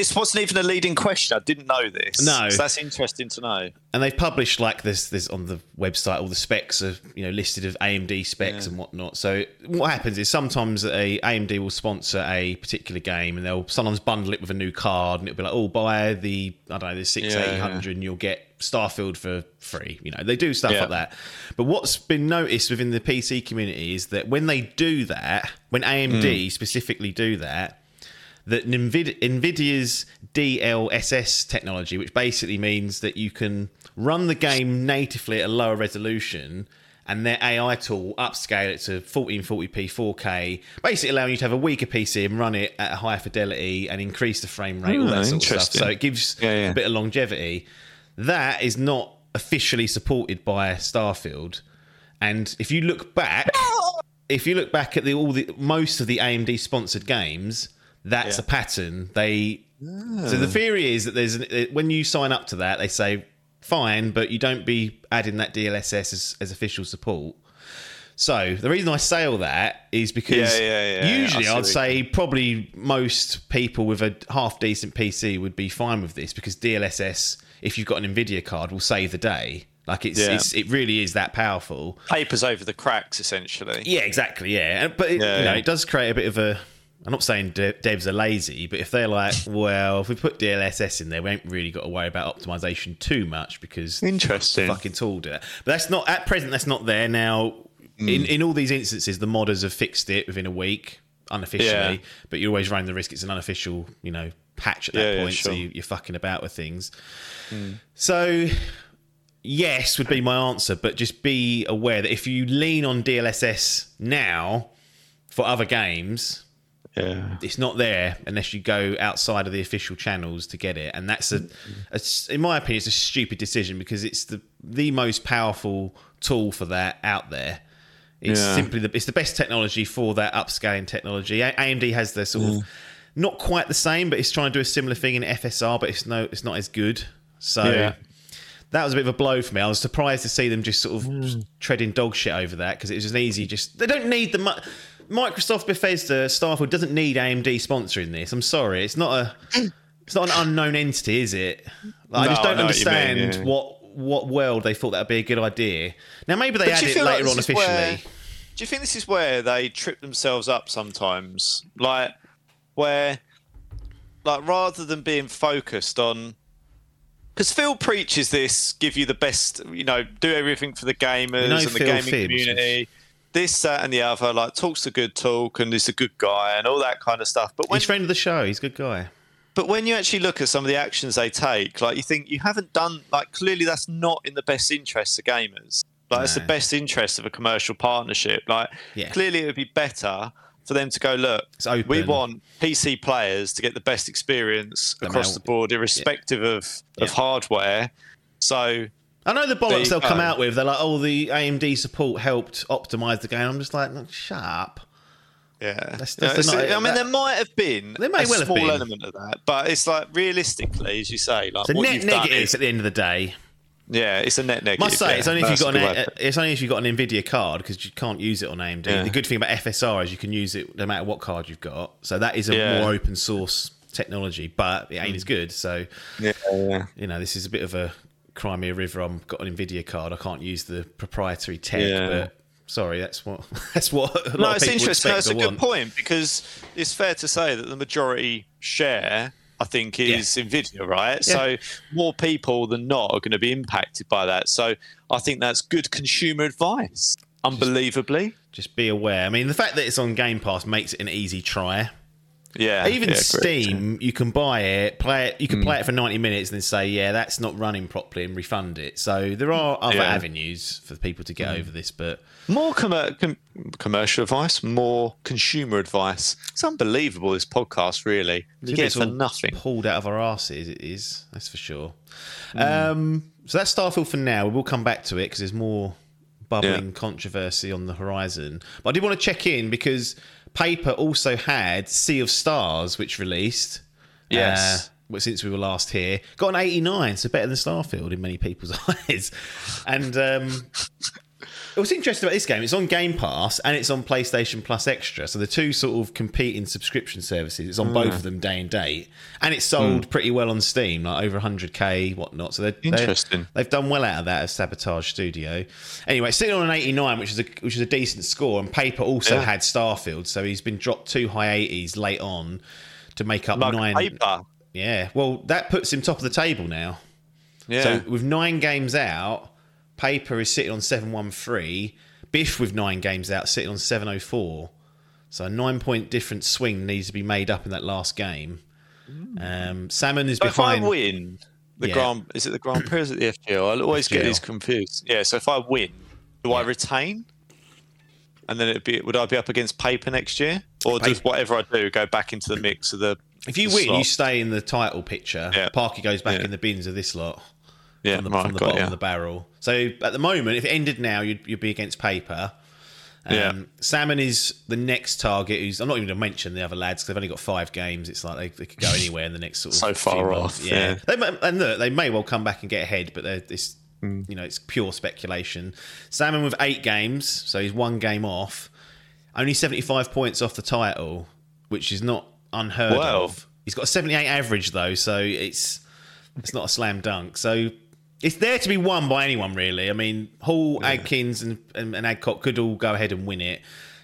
This wasn't even a leading question. I didn't know this. No, so that's interesting to know. And they've published like this on the website. All the specs are listed of AMD specs and whatnot. So what happens is sometimes AMD will sponsor a particular game, and they'll sometimes bundle it with a new card, and it'll be like, oh, buy the 6800, and you'll get Starfield for free. They do stuff like that. But what's been noticed within the PC community is that when they do that, when AMD specifically do that NVIDIA's DLSS technology, which basically means that you can run the game natively at a lower resolution, and their AI tool upscale it to 1440p 4K, basically allowing you to have a weaker PC and run it at a higher fidelity and increase the frame rate, all that sort of stuff. So it gives a bit of longevity. That is not officially supported by Starfield, and if you look back, at most of the AMD sponsored games, that's a pattern. So the theory is that when you sign up to that, they say fine, but you don't be adding that DLSS as official support. So the reason I say all that is because usually I'd say probably most people with a half decent PC would be fine with this, because DLSS, if you've got an NVIDIA card, will save the day. Like it really is that powerful. Papers over the cracks, essentially. Yeah, exactly. Yeah, but it does create a bit of a. I'm not saying devs are lazy, but if they're like, well, if we put DLSS in there, we ain't really got to worry about optimization too much because the fucking tool do that. But that's not at present. That's not there now. In all these instances, the modders have fixed it within a week, unofficially. Yeah. But you always run the risk. It's an unofficial, patch at that point, sure. So you're fucking about with things. So yes would be my answer, but just be aware that if you lean on DLSS now for other games, it's not there unless you go outside of the official channels to get it. And that's in my opinion, it's a stupid decision, because it's the most powerful tool for that out there. It's simply it's the best technology for that upscaling technology. AMD has their sort of not quite the same, but it's trying to do a similar thing in FSR, but it's not as good. So that was a bit of a blow for me. I was surprised to see them just sort of treading dog shit over that, because it was an easy they don't need the Microsoft, Bethesda, Starfield doesn't need AMD sponsoring this. I'm sorry. It's not an unknown entity, is it? Like, I just don't understand what world they thought that would be a good idea. Now, maybe they add it later on officially. Do you think this is where they trip themselves up sometimes? Like, where, like, rather than being focused on, because Phil preaches this, give you the best, do everything for the gamers and the gaming community, this, that, and the other. Like, talks the good talk and is a good guy and all that kind of stuff. But he's friend of the show. He's a good guy. But when you actually look at some of the actions they take, like, you think you haven't done, like, clearly that's not in the best interest of gamers. Like, it's the best interest of a commercial partnership. Like, clearly it would be better for them to go, look, we want PC players to get the best experience across the board, irrespective of hardware. So I know the bollocks they'll come out with. They're like, oh, the AMD support helped optimize the game. I'm just like, shut up. Yeah, there might have been a small element of that, but it's like realistically, as you say, like it's what you've done is at the end of the day. Yeah, it's a net negative. Must say, it's only if you've got an Nvidia card, because you can't use it on AMD. Yeah. The good thing about FSR is you can use it no matter what card you've got. So that is a more open source technology, but it ain't as good. So this is a bit of a Crimea River. I've got an Nvidia card. I can't use the proprietary tech. Yeah. But sorry, that's what. It's interesting. That's a good point, because it's fair to say that the majority share, I think, is Nvidia, right? Yeah. So more people than not are going to be impacted by that. So I think that's good consumer advice, unbelievably. Just be aware. I mean, the fact that it's on Game Pass makes it an easy try. Yeah. Even Steam, great. You can buy it, play it. You can play it for 90 minutes and then say, yeah, that's not running properly, and refund it. So there are other avenues for people to get over this. But more commercial advice, more consumer advice. It's unbelievable, this podcast, really. You get it for nothing. Pulled out of our arses, it is. That's for sure. So that's Starfield for now. We'll come back to it because there's more bubbling controversy on the horizon. But I did want to check in because Paper also had Sea of Stars, which released. Yes. Since we were last here. Got an 89, so better than Starfield in many people's eyes. And what's interesting about this game, it's on Game Pass and it's on PlayStation Plus Extra. So the two sort of competing subscription services. It's on both of them day and date. And it's sold pretty well on Steam, like over 100K, whatnot. So they've done well out of that as Sabotage Studio. Anyway, sitting on an 89, which is a decent score. And Paper also had Starfield. So he's been dropped two high 80s late on to make up nine. Paper. Yeah, well, that puts him top of the table now. Yeah. So with 9 games out, Paper is sitting on 713. Biff with 9 games out, sitting on 704. So a 9-point difference swing needs to be made up in that last game. Salmon is behind. If I win the Grand, is it the Grand Prix or is it the FGL? I'll always get these confused. Yeah. So if I win, do I retain? And then would I be up against Paper next year, or does whatever I do go back into the mix of the? If you win, slot? You stay in the title picture. Yeah. Parky goes back in the bins of this lot. Yeah, from the bottom of the barrel. So at the moment, if it ended now, you'd be against Paper. Salmon is the next target. I'm not even going to mention the other lads because they've only got 5 games. It's like they could go anywhere in the next sort of so far few off. Months. Yeah, they may well come back and get ahead, but it's pure speculation. Salmon with 8 games, so he's 1 game off, only 75 points off the title, which is not unheard of. He's got a 78 average though, so it's not a slam dunk. So it's there to be won by anyone, really. I mean, Hall, Adkins and Adcock could all go ahead and win it.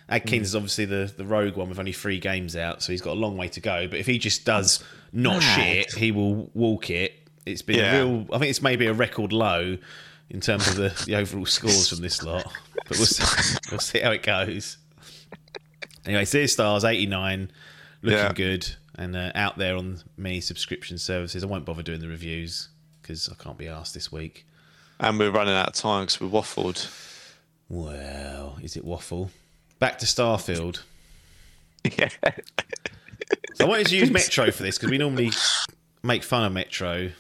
Adkins is obviously the rogue one with only 3 games out, so he's got a long way to go. But if he just does not shit, he will walk it. It's been I think it's maybe a record low in terms of the overall scores from this lot. But we'll see how it goes. Anyway, Sea of Stars, 89, looking good. And out there on many subscription services. I won't bother doing the reviews because I can't be arsed this week. And we're running out of time because we waffled. Well, is it waffle? Back to Starfield. Yeah. So I wanted to use Metro for this because we normally make fun of Metro.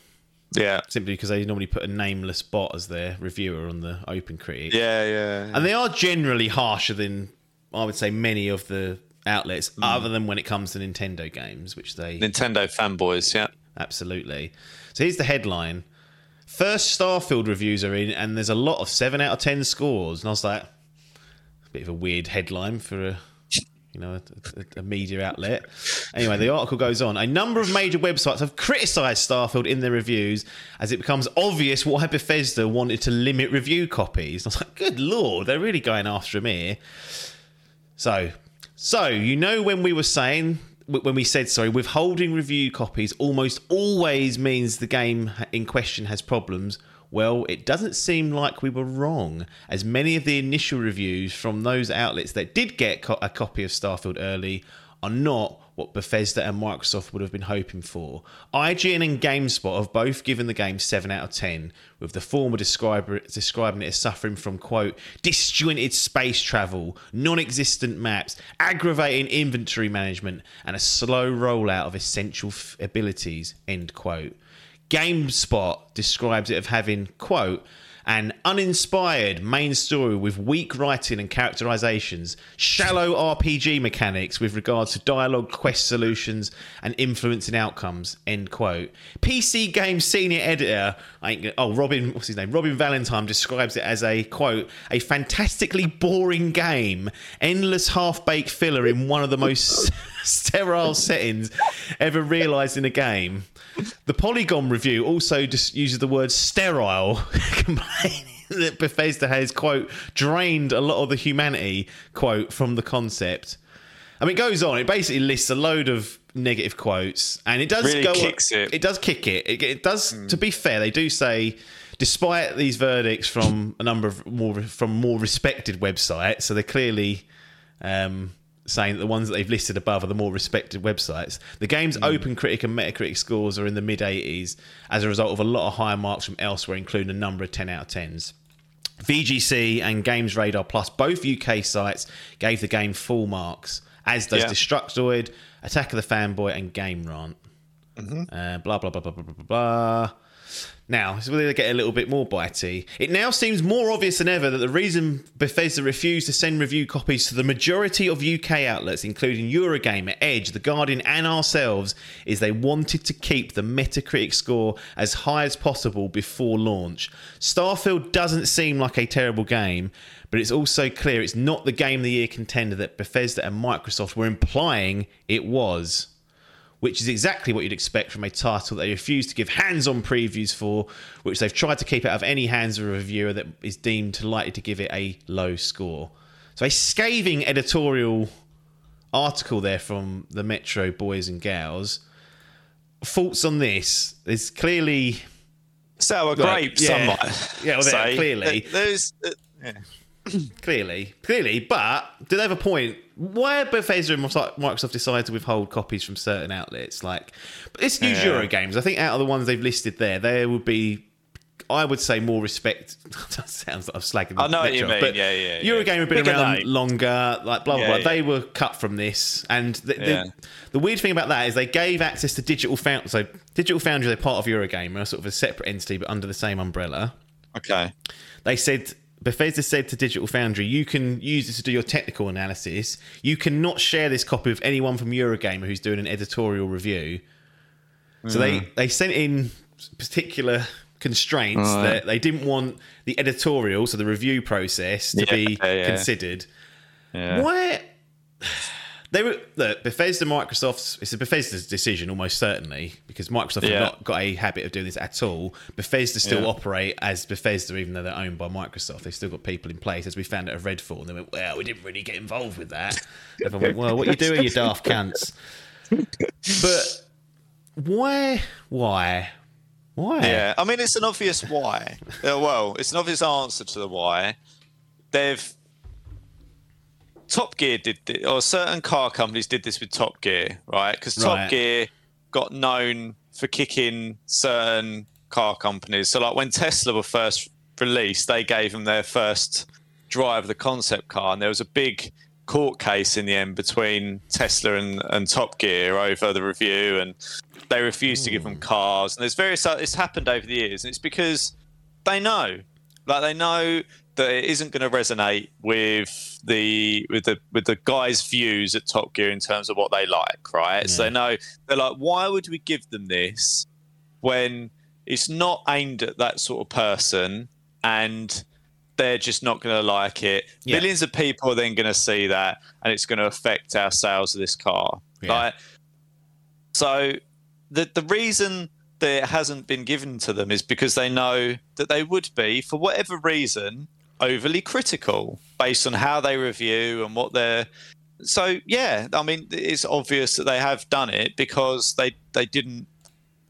Yeah. Simply because they normally put a nameless bot as their reviewer on the OpenCritic. Yeah. And they are generally harsher than, I would say, many of the outlets, other than when it comes to Nintendo games, which they... Nintendo fanboys, yeah. Absolutely. So here's the headline. First Starfield reviews are in, and there's a lot of 7 out of 10 scores. And I was like, a bit of a weird headline for a media outlet. Anyway, the article goes on. A number of major websites have criticised Starfield in their reviews as it becomes obvious why Bethesda wanted to limit review copies. And I was like, good lord, they're really going after him here. So, when we said withholding review copies almost always means the game in question has problems. Well, it doesn't seem like we were wrong, as many of the initial reviews from those outlets that did get a copy of Starfield early are not what Bethesda and Microsoft would have been hoping for. IGN and GameSpot have both given the game 7 out of 10, with the former describing it as suffering from, quote, disjointed space travel, non-existent maps, aggravating inventory management, and a slow rollout of essential abilities, end quote. GameSpot describes it as having, quote, An uninspired main story with weak writing and characterizations, shallow RPG mechanics with regards to dialogue, quest solutions, and influencing outcomes, end quote. PC Game senior editor, Robin Valentine describes it as a, quote, a fantastically boring game, endless half-baked filler in one of the most sterile settings ever realised in a game. The Polygon review also just uses the word sterile, complaining that Bethesda has, quote, drained a lot of the humanity, quote, from the concept. I mean, it goes on. It basically lists a load of negative quotes, and it does really go. It does kick it. It does. To be fair, they do say, despite these verdicts from a number of more respected websites, so they're clearly saying that the ones that they've listed above are the more respected websites. The game's OpenCritic and Metacritic scores are in the mid-80s as a result of a lot of higher marks from elsewhere, including a number of 10 out of 10s. VGC and Games Radar Plus, both UK sites, gave the game full marks, as does Destructoid, Attack of the Fanboy, and Game Rant. Blah, blah, blah, blah, blah, blah, blah. Now, it's where they get a little bit more bitey. It now seems more obvious than ever that the reason Bethesda refused to send review copies to the majority of UK outlets, including Eurogamer, Edge, The Guardian, and ourselves, is they wanted to keep the Metacritic score as high as possible before launch. Starfield doesn't seem like a terrible game, but it's also clear it's not the Game of the Year contender that Bethesda and Microsoft were implying it was, which is exactly what you'd expect from a title they refuse to give hands-on previews for, which they've tried to keep out of any hands of a reviewer that is deemed likely to give it a low score. So a scathing editorial article there from the Metro boys and gals. Thoughts on this? There's clearly... sour grapes, some might say. Clearly. Clearly, but do they have a point? Why Bethesda and Microsoft decided to withhold copies from certain outlets? Like, it's new Eurogames. I think out of the ones they've listed there would be, I would say, more respect. That sounds like I'm slagging. I know what you mean. But yeah. Eurogame have been around longer. Like blah blah. blah. They were cut from this, and the weird thing about that is they gave access to Digital Foundry. So Digital Foundry, they're part of Eurogamer, sort of a separate entity, but under the same umbrella. Okay. They said. Bethesda said to Digital Foundry, you can use this to do your technical analysis. You cannot share this copy with anyone from Eurogamer who's doing an editorial review. So they sent in particular constraints that they didn't want the editorial, so the review process, to be considered. Yeah. Why? Bethesda, Microsoft's... It's Bethesda's decision, almost certainly, because Microsoft have not got a habit of doing this at all. Bethesda still operate as Bethesda, even though they're owned by Microsoft. They've still got people in place, as we found out of Redfall. And they went, well, we didn't really get involved with that. Everyone went, well, what are you doing, you daft cunts? But why? Yeah, I mean, it's an obvious why. It's an obvious answer to the why. Top Gear did this, or certain car companies did this with Top Gear, right? Because Top Gear got known for kicking certain car companies. So, like when Tesla were first released, they gave them their first drive of the concept car, and there was a big court case in the end between Tesla and Top Gear over the review, and they refused to give them cars. And there's various. It's happened over the years, and it's because they know, that it isn't going to resonate with the guys' views at Top Gear in terms of what they like, right? Yeah. So they're like, why would we give them this when it's not aimed at that sort of person and they're just not going to like it? Yeah. Millions of people are then going to see that, and it's going to affect our sales of this car. Yeah. So the reason that it hasn't been given to them is because they know that they would be, for whatever reason, overly critical based on how they review and what they're... So, I mean, it's obvious that they have done it because they didn't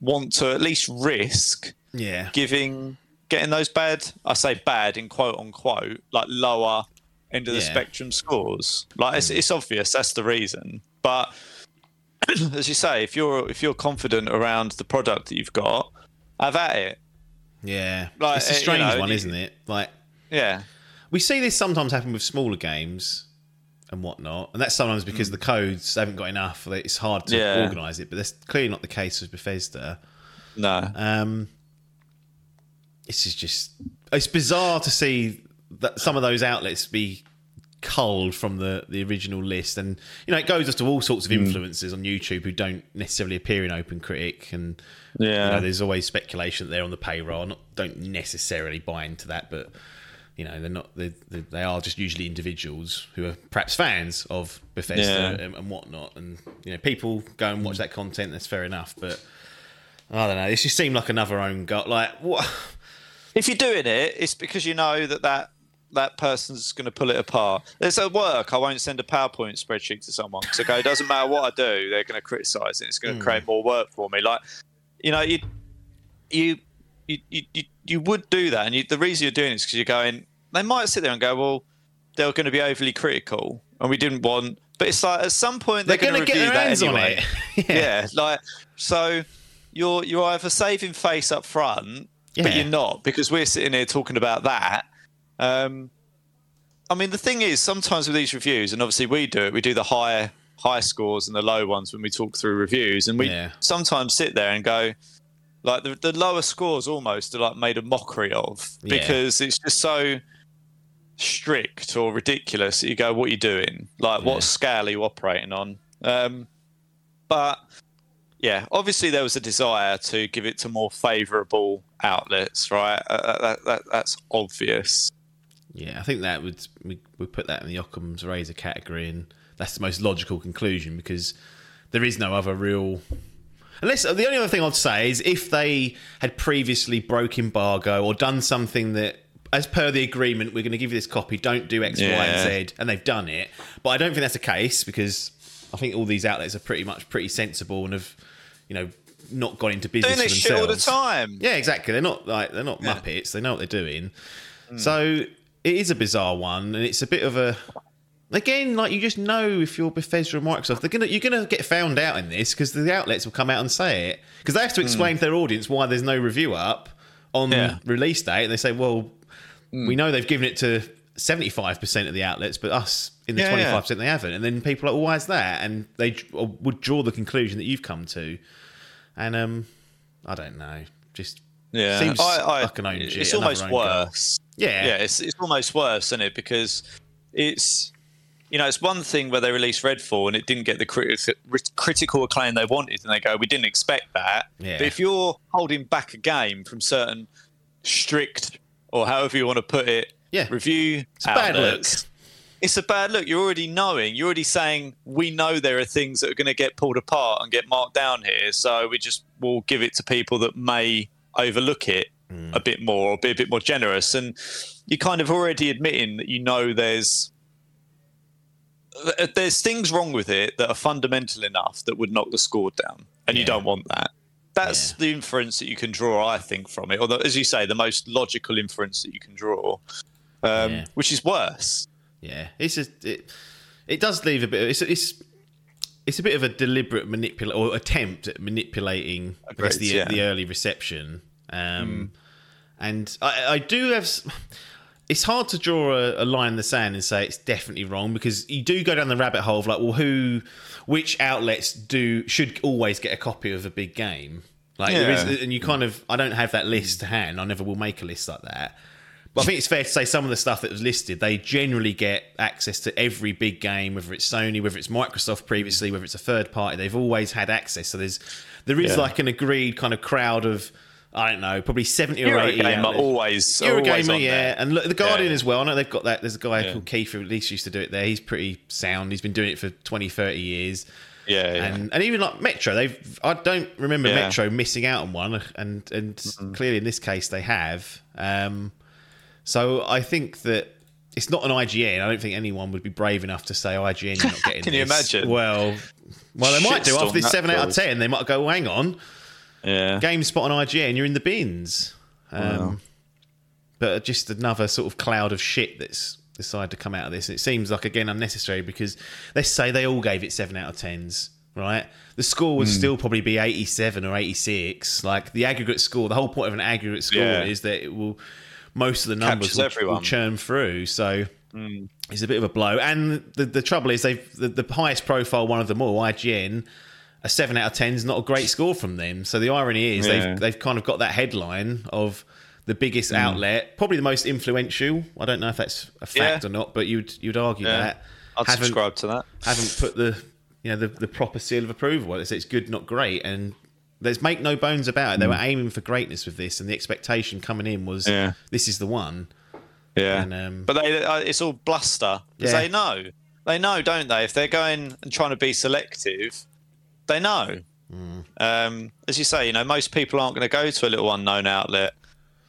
want to at least risk getting those bad, I say bad in quote-unquote, like lower end of the spectrum scores. Like, it's obvious, that's the reason. But as you say, if you're confident around the product that you've got, have at it. Yeah. Like, it's a strange one, isn't it? Like... Yeah, we see this sometimes happen with smaller games and whatnot, and that's sometimes because the codes haven't got enough. It's hard to organise it, but that's clearly not the case with Bethesda. No, this is just It's bizarre to see that some of those outlets be culled from the original list, and you know it goes us to all sorts of influencers on YouTube who don't necessarily appear in OpenCritic, and you know, there's always speculation that they're on the payroll. Don't necessarily buy into that, but you know they're not. They are just usually individuals who are perhaps fans of Bethesda and whatnot, and you know people go and watch that content. That's fair enough, but I don't know. This just seemed like another own gut. Like what? If you're doing it, it's because you know that person's going to pull it apart. It's at work. I won't send a PowerPoint spreadsheet to someone because I go, it doesn't matter what I do, they're going to criticise it. It's going to create more work for me. Like, you know, you would do that, and the reason you're doing it is because you're going. They might sit there and go, well, they're going to be overly critical, and we didn't want. But it's like at some point they're going to get their hands anyway. On it. Like so, you're either saving face up front, but you're not because we're sitting here talking about that. I mean, the thing is, sometimes with these reviews, and obviously we do it, we do the high scores and the low ones when we talk through reviews, and we sometimes sit there and go, like, the lower scores almost are, like, made a mockery of, because it's just so strict or ridiculous that you go, what are you doing? Like, what scale are you operating on? But, yeah, obviously there was a desire to give it to more favourable outlets, right? That's obvious. Yeah, I think that we put that in the Occam's razor category, and that's the most logical conclusion because there is no other real. Unless the only other thing I'd say is if they had previously broke embargo or done something that, as per the agreement, we're going to give you this copy, don't do X, Y, and Z, and they've done it. But I don't think that's the case because I think all these outlets are pretty sensible and have, you know, not gone into business doing this shit all the time. Yeah, exactly. They're not muppets. They know what they're doing. Mm. So. It is a bizarre one, and it's a bit of a, again, like you just know if you're Bethesda or Microsoft, you're gonna get found out in this because the outlets will come out and say it because they have to explain to their audience why there's no review up on release date, and they say, well, we know they've given it to 75% of the outlets, but us in the 25% they haven't, and then people are like, well, why is that? And they would draw the conclusion that you've come to, and I don't know, just seems like an own shit. It's almost worse. Yeah, it's almost worse, isn't it? Because it's, you know, it's one thing where they released Redfall and it didn't get the critical acclaim they wanted, and they go, we didn't expect that. Yeah. But if you're holding back a game from certain strict, or however you want to put it, review outlets, it's a bad look. You're already saying, we know there are things that are going to get pulled apart and get marked down here, so we just will give it to people that may overlook it a bit more or be a bit more generous, and you're kind of already admitting that you know there's things wrong with it that are fundamental enough that would knock the score down, and you don't want that. That's the inference that you can draw, I think, from it, although, as you say, the most logical inference that you can draw, which is worse. It's just, it does leave a bit of, it's a bit of a deliberate attempt at manipulating the early reception. And I do have. It's hard to draw a line in the sand and say it's definitely wrong, because you do go down the rabbit hole of like, well, which outlets should always get a copy of a big game? Like, and you kind of, I don't have that list to hand. I never will make a list like that. But I think it's fair to say some of the stuff that was listed, they generally get access to every big game, whether it's Sony, whether it's Microsoft previously, whether it's a third party. They've always had access. So there is like an agreed kind of crowd of, I don't know, probably 70 or 80. Eurogamer always on there. And look, The Guardian as well. I know they've got that. There's a guy called Keith who at least used to do it there. He's pretty sound. He's been doing it for 20, 30 years. And even like Metro, I don't remember Metro missing out on one. And clearly in this case they have. So I think that it's not an IGN. I don't think anyone would be brave enough to say, IGN, you're not getting Can this. You imagine? Well, they might do. After this 7 out of 10, they might go, well, hang on. Yeah, GameSpot on IGN, you're in the bins. Wow. But just another sort of cloud of shit that's decided to come out of this. And it seems like, again, unnecessary, because let's say they all gave it 7 out of 10s, right? The score would still probably be 87 or 86. Like the aggregate score, the whole point of an aggregate score is that it will, most of the numbers will churn through. So it's a bit of a blow. And the trouble is the highest profile one of them all, IGN, a 7 out of 10 is not a great score from them. So the irony is they've kind of got that headline of the biggest outlet, probably the most influential. I don't know if that's a fact or not, but you'd argue that. I'd subscribe to that. Haven't put the proper seal of approval on it. It's good, not great, and let's make no bones about it. They were aiming for greatness with this, and the expectation coming in was this is the one. Yeah, and, but it's all bluster because they know, don't they? If they're going and trying to be selective, they know. As you say, most people aren't going to go to a little unknown outlet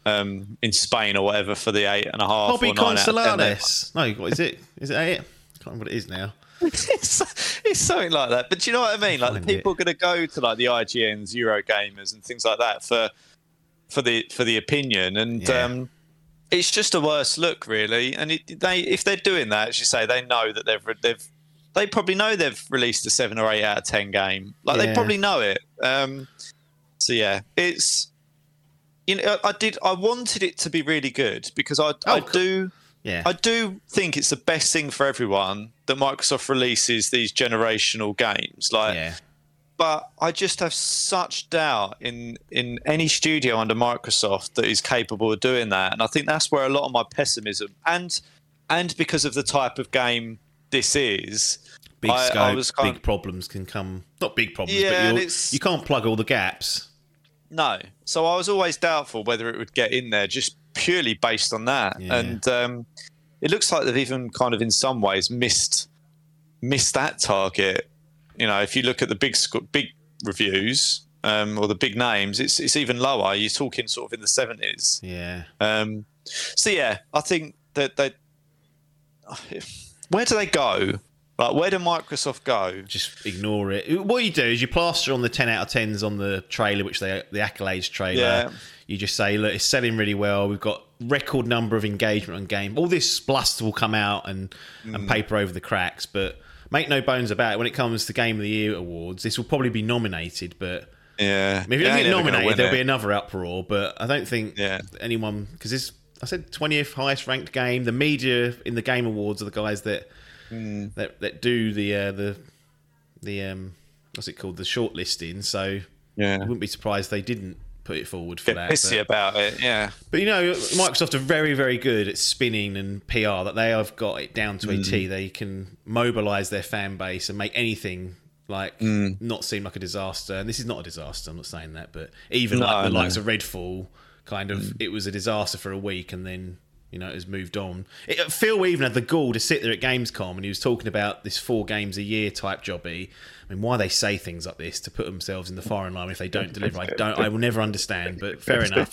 in Spain or whatever for the 8.5 Hobby or 9 Consolales. No, what is it? Is it 8? I can't remember what it is now. It's something like that. But do you know what I mean? Like the people are going to go to like the IGNs, Eurogamers, and things like that for the opinion and. Yeah. It's just a worse look, really. And if they're doing that, as you say, they know that they probably know they've released a 7 or 8 out of 10 game. Like they probably know it. So yeah, it's I wanted it to be really good because I do think it's the best thing for everyone that Microsoft releases these generational games. But I just have such doubt in any studio under Microsoft that is capable of doing that. And I think that's where a lot of my pessimism and because of the type of game this is. Big scope, big problems can come. Not big problems, but you can't plug all the gaps. No. So I was always doubtful whether it would get in there just purely based on that. Yeah. And it looks like they've even kind of in some ways missed that target. If you look at the big reviews or the big names, it's even lower. You're talking sort of in the 70s. Yeah. I think that where do they go? Like, where do Microsoft go? Just ignore it. What you do is you plaster on the 10 out of 10s on the trailer, which the accolades trailer. Yeah. You just say, look, it's selling really well. We've got record number of engagement on game. All this bluster will come out and paper over the cracks, but... Make no bones about it. When it comes to Game of the Year awards, this will probably be nominated, but I mean, if it doesn't get nominated, there'll be another uproar. But I don't think anyone, because this, I said 20th highest ranked game. The media in the Game Awards are the guys that do the what's it called, the shortlisting. So I wouldn't be surprised they didn't put it forward for that. Pissy about it, yeah. But Microsoft are very, very good at spinning and PR. That they have got it down to a T. They can mobilise their fan base and make anything like not seem like a disaster. And this is not a disaster. I'm not saying that, but even likes of Redfall, kind of, it was a disaster for a week, and then it has moved on. Phil even had the gall to sit there at Gamescom and he was talking about this 4 games a year type jobby. I mean, why they say things like this to put themselves in the firing line if they don't deliver, I will never understand. But fair enough.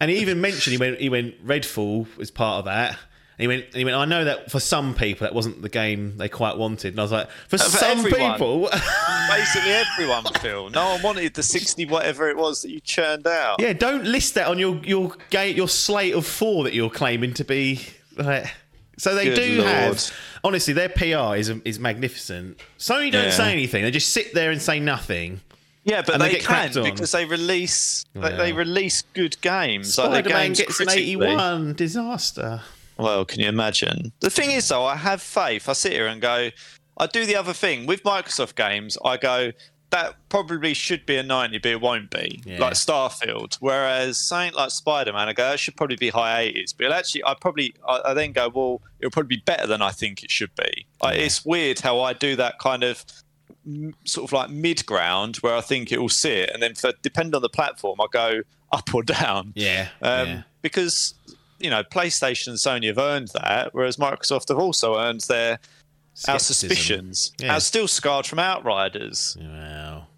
And he even mentioned he went Redfall as part of that. And he went. I know that for some people that wasn't the game they quite wanted. And I was like, for some people, basically everyone, Phil. No one wanted the 60 whatever it was that you churned out. Yeah, don't list that on your slate of 4 that you're claiming to be like. So they have. Honestly, their PR is magnificent. Sony don't say anything; they just sit there and say nothing. Yeah, but they get can because they release they release good games. Spider-Man like gets an 81 disaster. Well, can you imagine? The thing is, though, I have faith. I sit here and go, I do the other thing. With Microsoft games, I go, that probably should be a 90, but it won't be, like Starfield. Whereas something like Spider-Man, I go, that should probably be high 80s. But actually, I then go, well, it'll probably be better than I think it should be. Yeah. It's weird how I do that kind of sort of like mid-ground where I think it will sit. And then depending on the platform, I go up or down. Yeah. Because... PlayStation and Sony have earned that, whereas Microsoft have also earned their skepticism. Our suspicions. Yeah. Our still scarred from Outriders. Wow.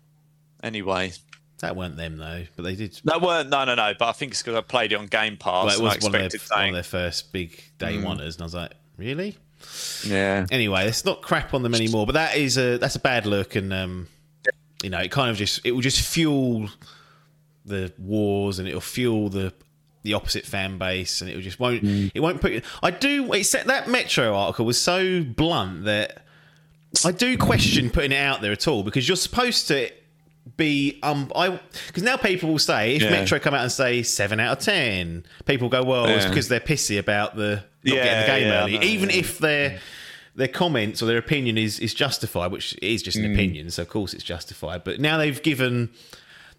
Anyway. That weren't them, though, but they did. That weren't, no, but I think it's because I played it on Game Pass. Well, it was one of their first big day oneers, and I was like, really? Yeah. Anyway, it's not crap on them anymore, but that's a bad look, and, it kind of just, it will just fuel the wars, and it will fuel the opposite fan base, and it won't put you. Except that Metro article was so blunt that I do question putting it out there at all, because you're supposed to be because now people will say, if Metro come out and say 7 out of 10, people go, well, it's because they're pissy about the not getting the game early, even if their comments or their opinion is justified, which it is just an opinion, so of course it's justified. But now they've given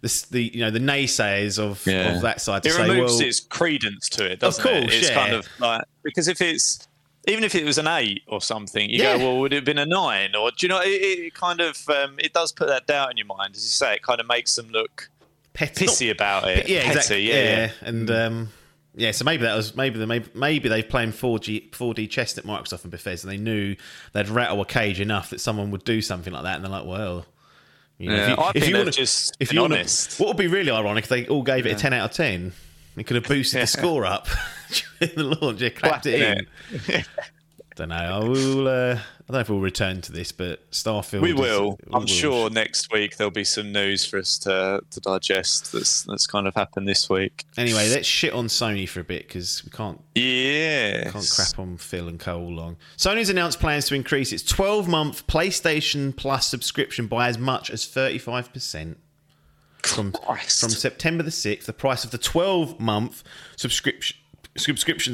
the naysayers of that side to say, well, it removes its credence to it, doesn't it? Of course, it's kind of like, because if it's, even if it was an 8 or something, you go, well, would it have been a 9? Or do you know? It kind of it does put that doubt in your mind, as you say. It kind of makes them look pissy about it. Yeah, exactly. Yeah, and so maybe that was maybe they've played 4D chess at Microsoft and Bethesda, and they knew they'd rattle a cage enough that someone would do something like that, and they're like, well. You know, what would be really ironic if they all gave it a 10 out of 10? It could have boosted the score up during the launch. Yeah, clapped it in. Don't know. I don't know if we'll return to this, but Starfield. We will. I'm sure next week there'll be some news for us to digest that's kind of happened this week. Anyway, let's shit on Sony for a bit because we can't. Yeah. Can't crap on Phil and Co all long. Sony's announced plans to increase its 12-month PlayStation Plus subscription by as much as 35%. From September the 6th, the price of the 12-month subscription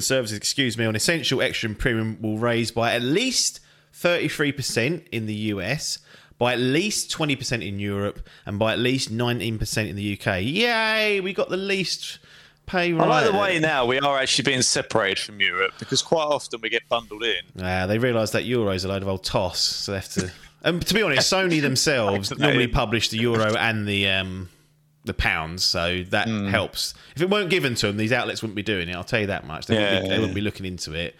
services, on Essential, Extra and Premium will raise by at least 33% in the US, by at least 20% in Europe, and by at least 19% in the UK. Yay, we got the least pay rise. I like the way now we are actually being separated from Europe, because quite often we get bundled in. They realise that Euro's a load of old toss, so they have to... And to be honest, Sony themselves normally publish the euro and the pounds, so that helps. If it weren't given to them, these outlets wouldn't be doing it, I'll tell you that much. They wouldn't be looking into it.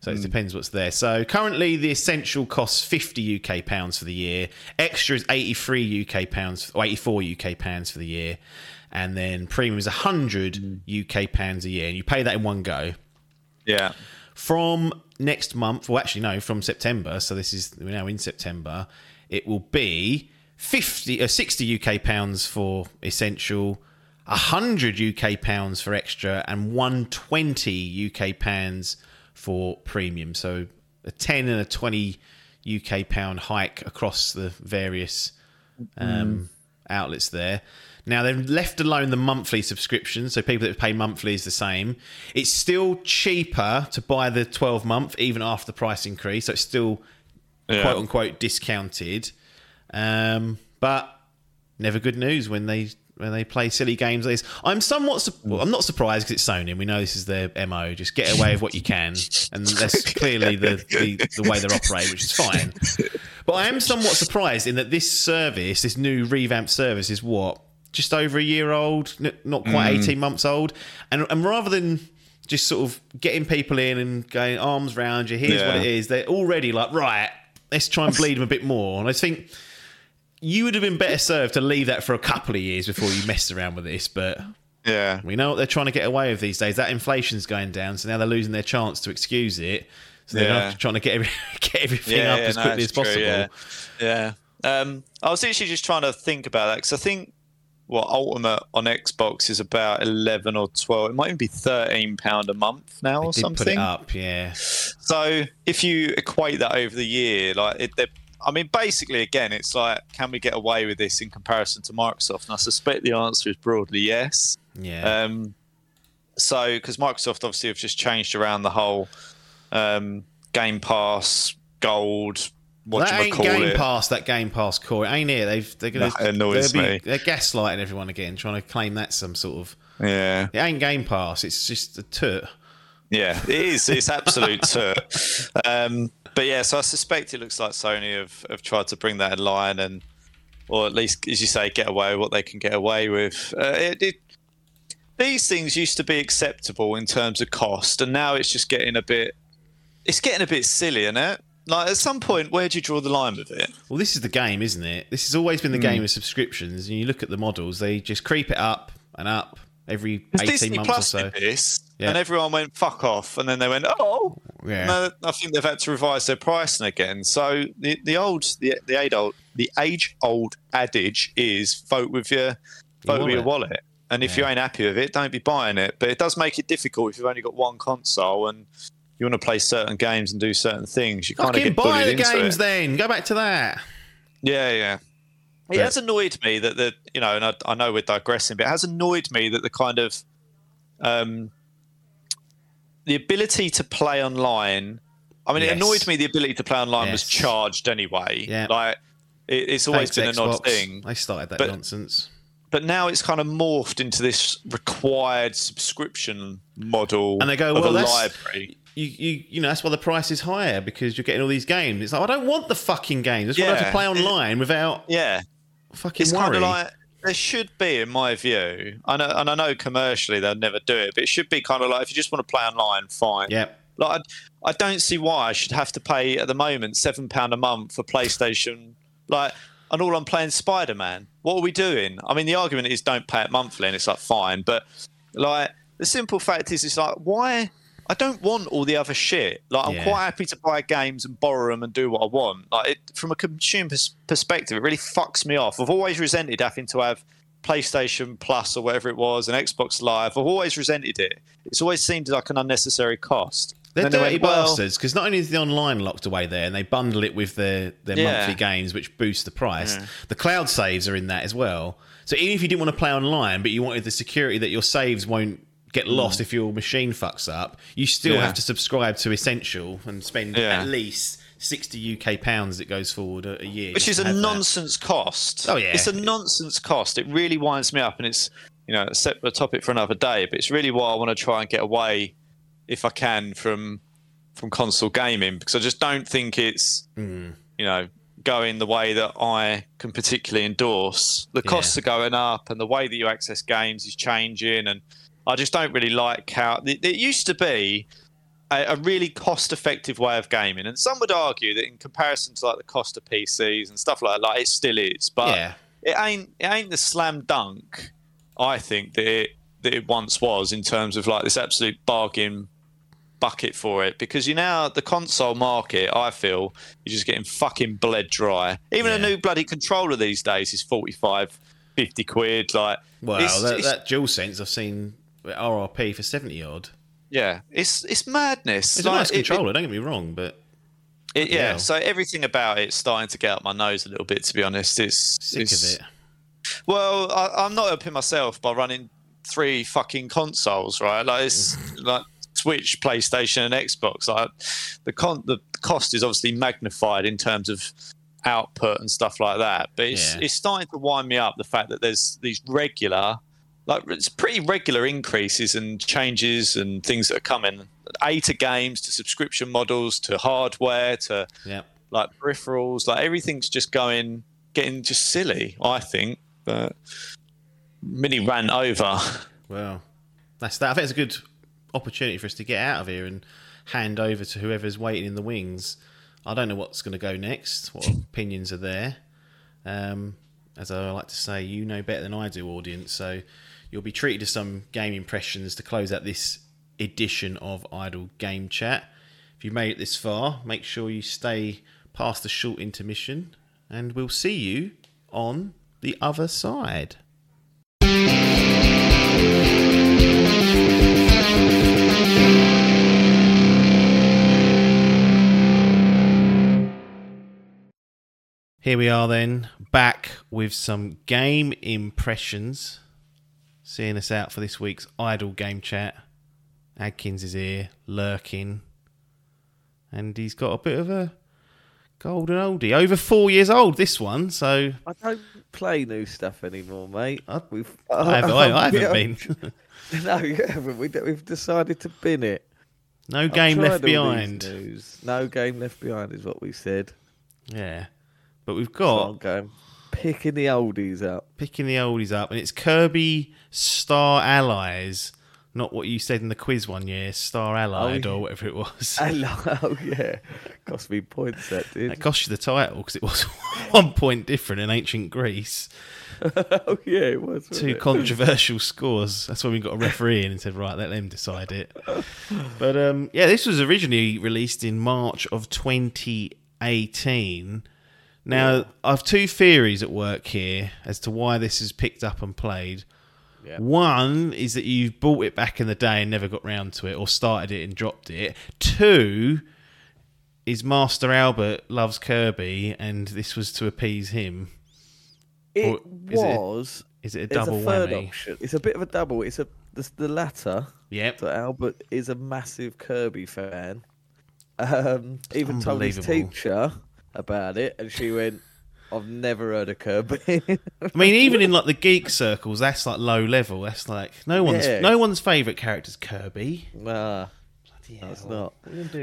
So it depends what's there. So currently the Essential costs 50 UK pounds for the year. Extra is 83 UK pounds or 84 UK pounds for the year. And then Premium is 100 UK pounds a year. And you pay that in one go. Yeah. From next month, well, actually, no, from September, so this is, we're now in September, it will be 60 UK pounds for Essential, 100 UK pounds for Extra, and 120 UK pounds for Premium. So a 10 and a 20 UK pound hike across the various outlets there. Now, they've left alone the monthly subscription, so people that pay monthly is the same. It's still cheaper to buy the 12-month, even after the price increase, so it's still, quote-unquote, discounted. But never good news when they play silly games like this. I'm not surprised because it's Sony, and we know this is their MO, just get away with what you can, and that's clearly the way they're operating, which is fine. But I am somewhat surprised in that this service, this new revamped service, is what? Just over a year old, not quite 18 months old. And rather than just sort of getting people in and going arms round you, here's what it is, they're already like, right, let's try and bleed them a bit more. And I think you would have been better served to leave that for a couple of years before you messed around with this. But we know what they're trying to get away with these days. That inflation's going down, so now they're losing their chance to excuse it. So they're not trying to get everything up as quickly as possible. I was actually just trying to think about that because I think, Ultimate on Xbox is about 11 or 12. It might even be £13 a month now or something. They did put it up, yeah. So if you equate that over the year, basically, again, it's like, can we get away with this in comparison to Microsoft? And I suspect the answer is broadly yes. Yeah. So because Microsoft obviously have just changed around the whole Game Pass, Gold. That Game Pass core. It ain't it? They're gaslighting everyone again, trying to claim that's some sort of... Yeah. It ain't Game Pass, it's just a toot. Yeah, it is. It's absolute toot. So I suspect it looks like Sony have tried to bring that in line and, or at least, as you say, get away with what they can get away with. These things used to be acceptable in terms of cost, and now it's just getting a bit... It's getting a bit silly, isn't it? Like, at some point, where do you draw the line with it? Well, this is the game, isn't it? This has always been the game of subscriptions. And you look at the models, they just creep it up and up every 18 months Plus or so. And everyone went, fuck off. And then they went, oh. Yeah. No, I think they've had to revise their pricing again. So the age-old adage is vote with your wallet. And if you ain't happy with it, don't be buying it. But it does make it difficult if you've only got one console and... You want to play certain games and do certain things. You kind of get bullied into it. Buy the games then. Go back to that. Yeah. It has annoyed me that I know we're digressing, but it has annoyed me that the kind of the ability to play online. I mean, it annoyed me the ability to play online was charged anyway. Yeah. Like it's always been an odd thing. They started that nonsense. But now it's kind of morphed into this required subscription model, and they go, well, that's library. You know, that's why the price is higher, because you're getting all these games. It's like, I don't want the fucking games. That's why I have to play online without. Yeah. Fucking it's worry. Kind of like there should be, in my view. I know commercially they'll never do it, but it should be kind of like if you just want to play online, fine. Yeah. Like I don't see why I should have to pay at the moment £7 a month for PlayStation. Like. And all I'm playing Spider-Man. What are we doing? I mean, the argument is don't pay it monthly, and it's like fine. But like the simple fact is, it's like why I don't want all the other shit. Like I'm quite happy to buy games and borrow them and do what I want. Like it, from a consumer perspective, it really fucks me off. I've always resented having to have PlayStation Plus or whatever it was and Xbox Live. I've always resented it. It's always seemed like an unnecessary cost. They're dirty bastards, because not only is the online locked away there, and they bundle it with their monthly games, which boosts the price. Yeah. The cloud saves are in that as well. So even if you didn't want to play online, but you wanted the security that your saves won't get lost if your machine fucks up, you still have to subscribe to Essential and spend at least £60 it goes forward a year. Which is a nonsense cost. Oh, yeah. It's a nonsense cost. It really winds me up, and it's, you know, a separate topic for another day, but it's really why I want to try and get away if I can from console gaming, because I just don't think it's you know, going the way that I can particularly endorse. The costs are going up, and the way that you access games is changing, and I just don't really like how it used to be a really cost-effective way of gaming. And some would argue that in comparison to like the cost of PCs and stuff like that, like, it still is, but it ain't the slam dunk I think that it once was, in terms of like this absolute bargain bucket for it, because you know the console market, I feel, is just getting fucking bled dry. Even a new bloody controller these days is 45, 50 quid. Like, wow, that DualSense I've seen at RRP for 70 odd. Yeah, it's madness. It's like, a nice controller, don't get me wrong, but so everything about it's starting to get up my nose a little bit. To be honest, it's sick of it. Well, I'm not helping myself by running 3 fucking consoles, right? Like it's like Switch, PlayStation, and Xbox. Like the cost is obviously magnified in terms of output and stuff like that. But it's starting to wind me up, the fact that there's these regular, like it's pretty regular increases and changes and things that are coming. To games, to subscription models, to hardware, to like peripherals. Like everything's just getting just silly, I think. But mini ran over. Well, that's that. I think it's a good opportunity for us to get out of here and hand over to whoever's waiting in the wings. I don't know what's going to go next, what opinions are there. As I like to say, you know better than I do, audience, so you'll be treated to some game impressions to close out this edition of Idle Game Chat. If you made it this far, make sure you stay past the short intermission, and we'll see you on the other side. Here we are then, back with some game impressions. Seeing us out for this week's Idle Game Chat. Adkins is here, lurking. And he's got a bit of a golden oldie. Over 4 years old, this one, so... I don't play new stuff anymore, mate. I haven't been. No, you haven't. We've decided to bin it. No game left behind. No game left behind is what we said. Yeah. But we've got picking the oldies up, and it's Kirby Star Allies, not what you said in the quiz one year, Star Allied or whatever it was. Oh yeah, cost me points that did. It cost you the title because it was 1 point different in ancient Greece. Oh yeah, it was. Two controversial scores. That's when we got a referee in and said, right, let them decide it. But this was originally released in March of 2018. Now, I've two theories at work here as to why this is picked up and played. Yeah. One is that you've bought it back in the day and never got round to it, or started it and dropped it. Two is Master Albert loves Kirby, and this was to appease him. Is it a double whammy? Option. It's a bit of a double. It's the latter. Yep. So Albert is a massive Kirby fan. Even told his teacher about it, and she went, I've never heard of Kirby. I mean, even in like the geek circles, that's like low level. That's like no one's favourite character's Kirby. Bloody hell. It's not.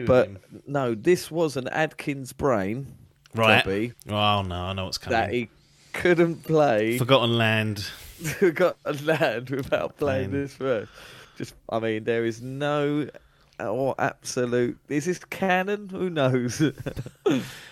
But no, this was an Adkins brain. Right. Kirby, oh no, I know what's coming. That he couldn't play Forgotten Land. Forgotten Land without playing this first. Just, I mean, there is no. Oh, absolute. Is this canon? Who knows?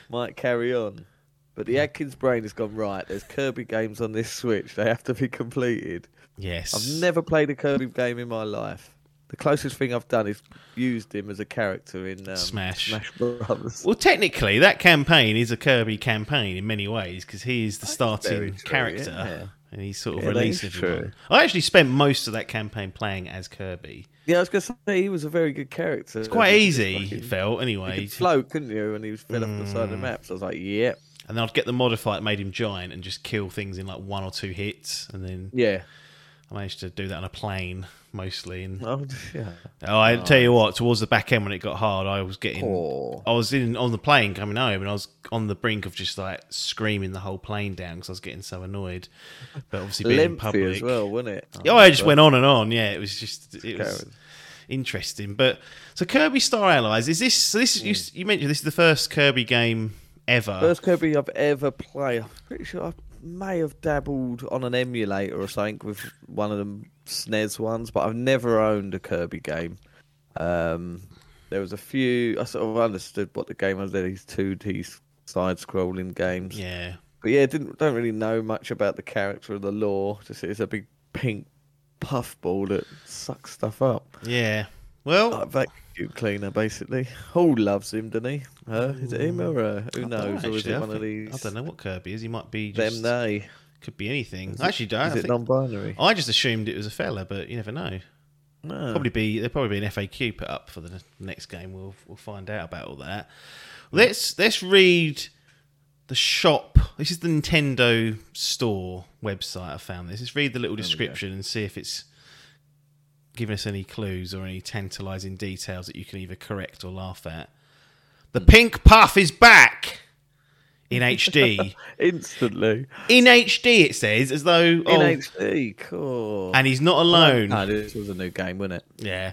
Might carry on. But the Adkins brain has gone, right, there's Kirby games on this Switch. They have to be completed. Yes. I've never played a Kirby game in my life. The closest thing I've done is used him as a character in Smash Brothers. Well, technically, that campaign is a Kirby campaign in many ways because he is the starting character. Yeah. And he sort of releases it. I actually spent most of that campaign playing as Kirby. Yeah, I was going to say he was a very good character. It's quite easy, it felt, anyway. He could float, couldn't you? And he was fell off the side of the map. So I was like, yep. And then I'd get the modifier that made him giant and just kill things in like one or two hits. And then I managed to do that on a plane mostly. And I tell you what, towards the back end when it got hard, I was getting. I was on the plane coming home, and I was on the brink of just like screaming the whole plane down because I was getting so annoyed. But obviously being in public as well, wasn't it? Oh, I just went on and on. Yeah, it was just it was interesting. But so Kirby Star Allies is this? So this is you mentioned this is the first Kirby game ever. First Kirby I've ever played. I'm pretty sure I may have dabbled on an emulator or something with one of them SNES ones, but I've never owned a Kirby game. There was a few. I sort of understood what the game was. There these 2D side-scrolling games. Yeah, but yeah, don't really know much about the character or the lore. Just it's a big pink puffball that sucks stuff up. Yeah, well, like vacuum cleaner basically. Hall loves him, doesn't he? Is it him or who knows? Or is it one of these? I don't know what Kirby is. He might be just... they. Could be anything. I actually don't. Is it non-binary? I just assumed it was a fella, but you never know. No. There'll probably be an FAQ put up for the next game. We'll find out about all that. Let's read the shop. This is the Nintendo store website. I found this. Let's read the little description and see if it's giving us any clues or any tantalising details that you can either correct or laugh at. The pink puff is back. In HD. Instantly. In HD, it says, as though... In HD, cool. And he's not alone. No, this was a new game, wasn't it? Yeah.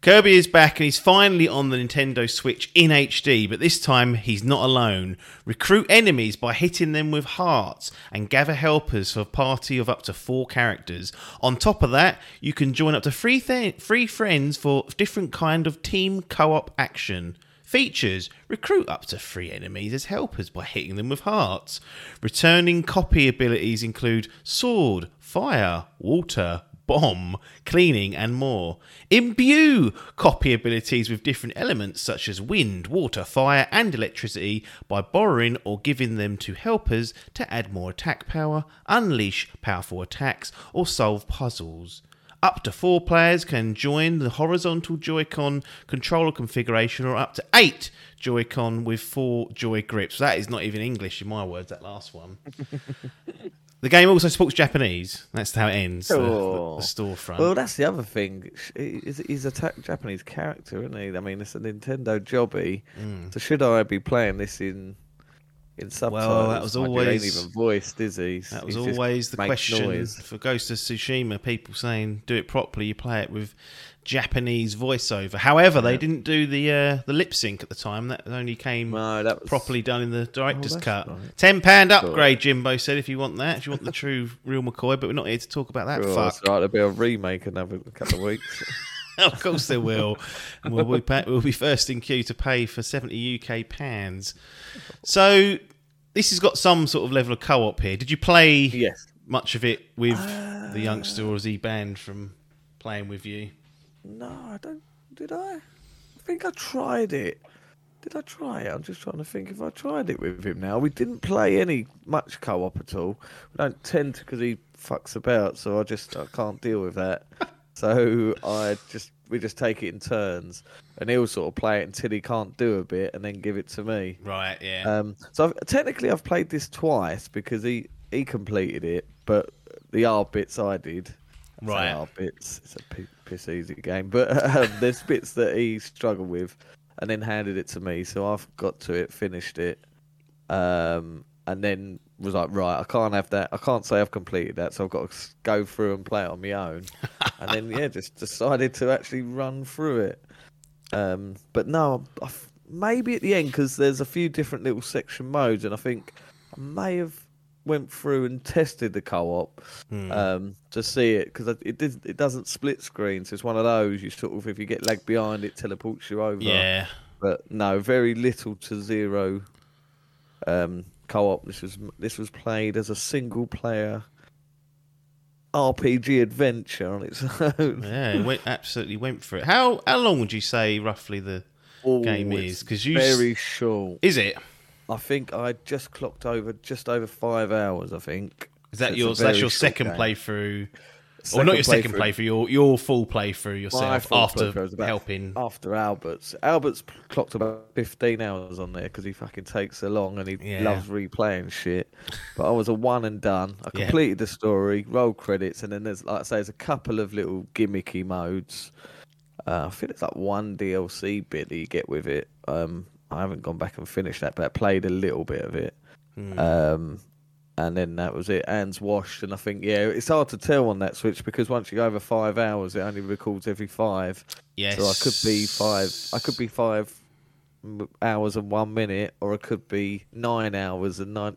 Kirby is back and he's finally on the Nintendo Switch in HD, but this time he's not alone. Recruit enemies by hitting them with hearts and gather helpers for a party of up to 4 characters. On top of that, you can join up to 3 friends for different kind of team co-op action. Features, recruit up to 3 enemies as helpers by hitting them with hearts. Returning copy abilities include sword, fire, water, bomb, cleaning and more. Imbue copy abilities with different elements such as wind, water, fire and electricity by borrowing or giving them to helpers to add more attack power, unleash powerful attacks or solve puzzles. Up to 4 players can join the horizontal Joy-Con controller configuration or up to 8 Joy-Con with 4 Joy grips. That is not even English in my words, that last one. The game also supports Japanese. That's how it ends, the storefront. Well, that's the other thing. He's a Japanese character, isn't he? I mean, it's a Nintendo jobby. So should I be playing this in subtitles? Well, that was always... He ain't even voiced, is he? That was always the question for Ghost of Tsushima. People saying, do it properly, you play it with Japanese voiceover. However, they didn't do the lip sync at the time. That only came properly done in the director's cut. Right. £10 upgrade, Jimbo said, if you want that. If you want the true real McCoy, but we're not here to talk about that, That's right, there'll be a remake another couple of weeks. Of course there will. And we'll be first in queue to pay for 70 UK pounds. So this has got some sort of level of co-op here. Did you play much of it with the youngster, or is he banned from playing with you? No, I don't. Did I? I think I tried it. Did I try it? I'm just trying to think if I tried it with him now. We didn't play much co-op at all. We don't tend to because he fucks about, so I can't deal with that. So we just take it in turns, and he'll sort of play it until he can't do a bit, and then give it to me. Right, yeah. So technically, I've played this twice because he completed it, but the hard bits I did. Right, hard bits. It's a piss easy game, but there's bits that he struggled with, and then handed it to me. So I've got to it, finished it, and then was like, right, I can't have that. I can't say I've completed that, so I've got to go through and play it on my own. And then, yeah, just decided to actually run through it. But no, maybe at the end, because there's a few different little section modes, and I think I may have went through and tested the co-op to see it, because it doesn't split screen, so it's one of those, you sort of, if you get lagged behind, it teleports you over. Yeah. But no, very little to zero co-op. This was played as a single player RPG adventure on its own. Yeah, it absolutely went for it. How long would you say roughly the game is? 'Cause very short. Is it? I think I just clocked over just over 5 hours, I think. Is that that's your second playthrough? Or not your second playthrough, your full playthrough yourself after helping. After Albert's. Albert's clocked about 15 hours on there because he fucking takes so long and he loves replaying shit. But I was a one and done. I completed the story, rolled credits, and then there's, like I say, there's a couple of little gimmicky modes. I feel it's like one DLC bit that you get with it. I haven't gone back and finished that, but I played a little bit of it. And then that was it. Hands washed. And I think, yeah, it's hard to tell on that Switch because once you go over 5 hours, it only records every five. Yes. So I could be 5 hours and 1 minute, or it could be 9 hours and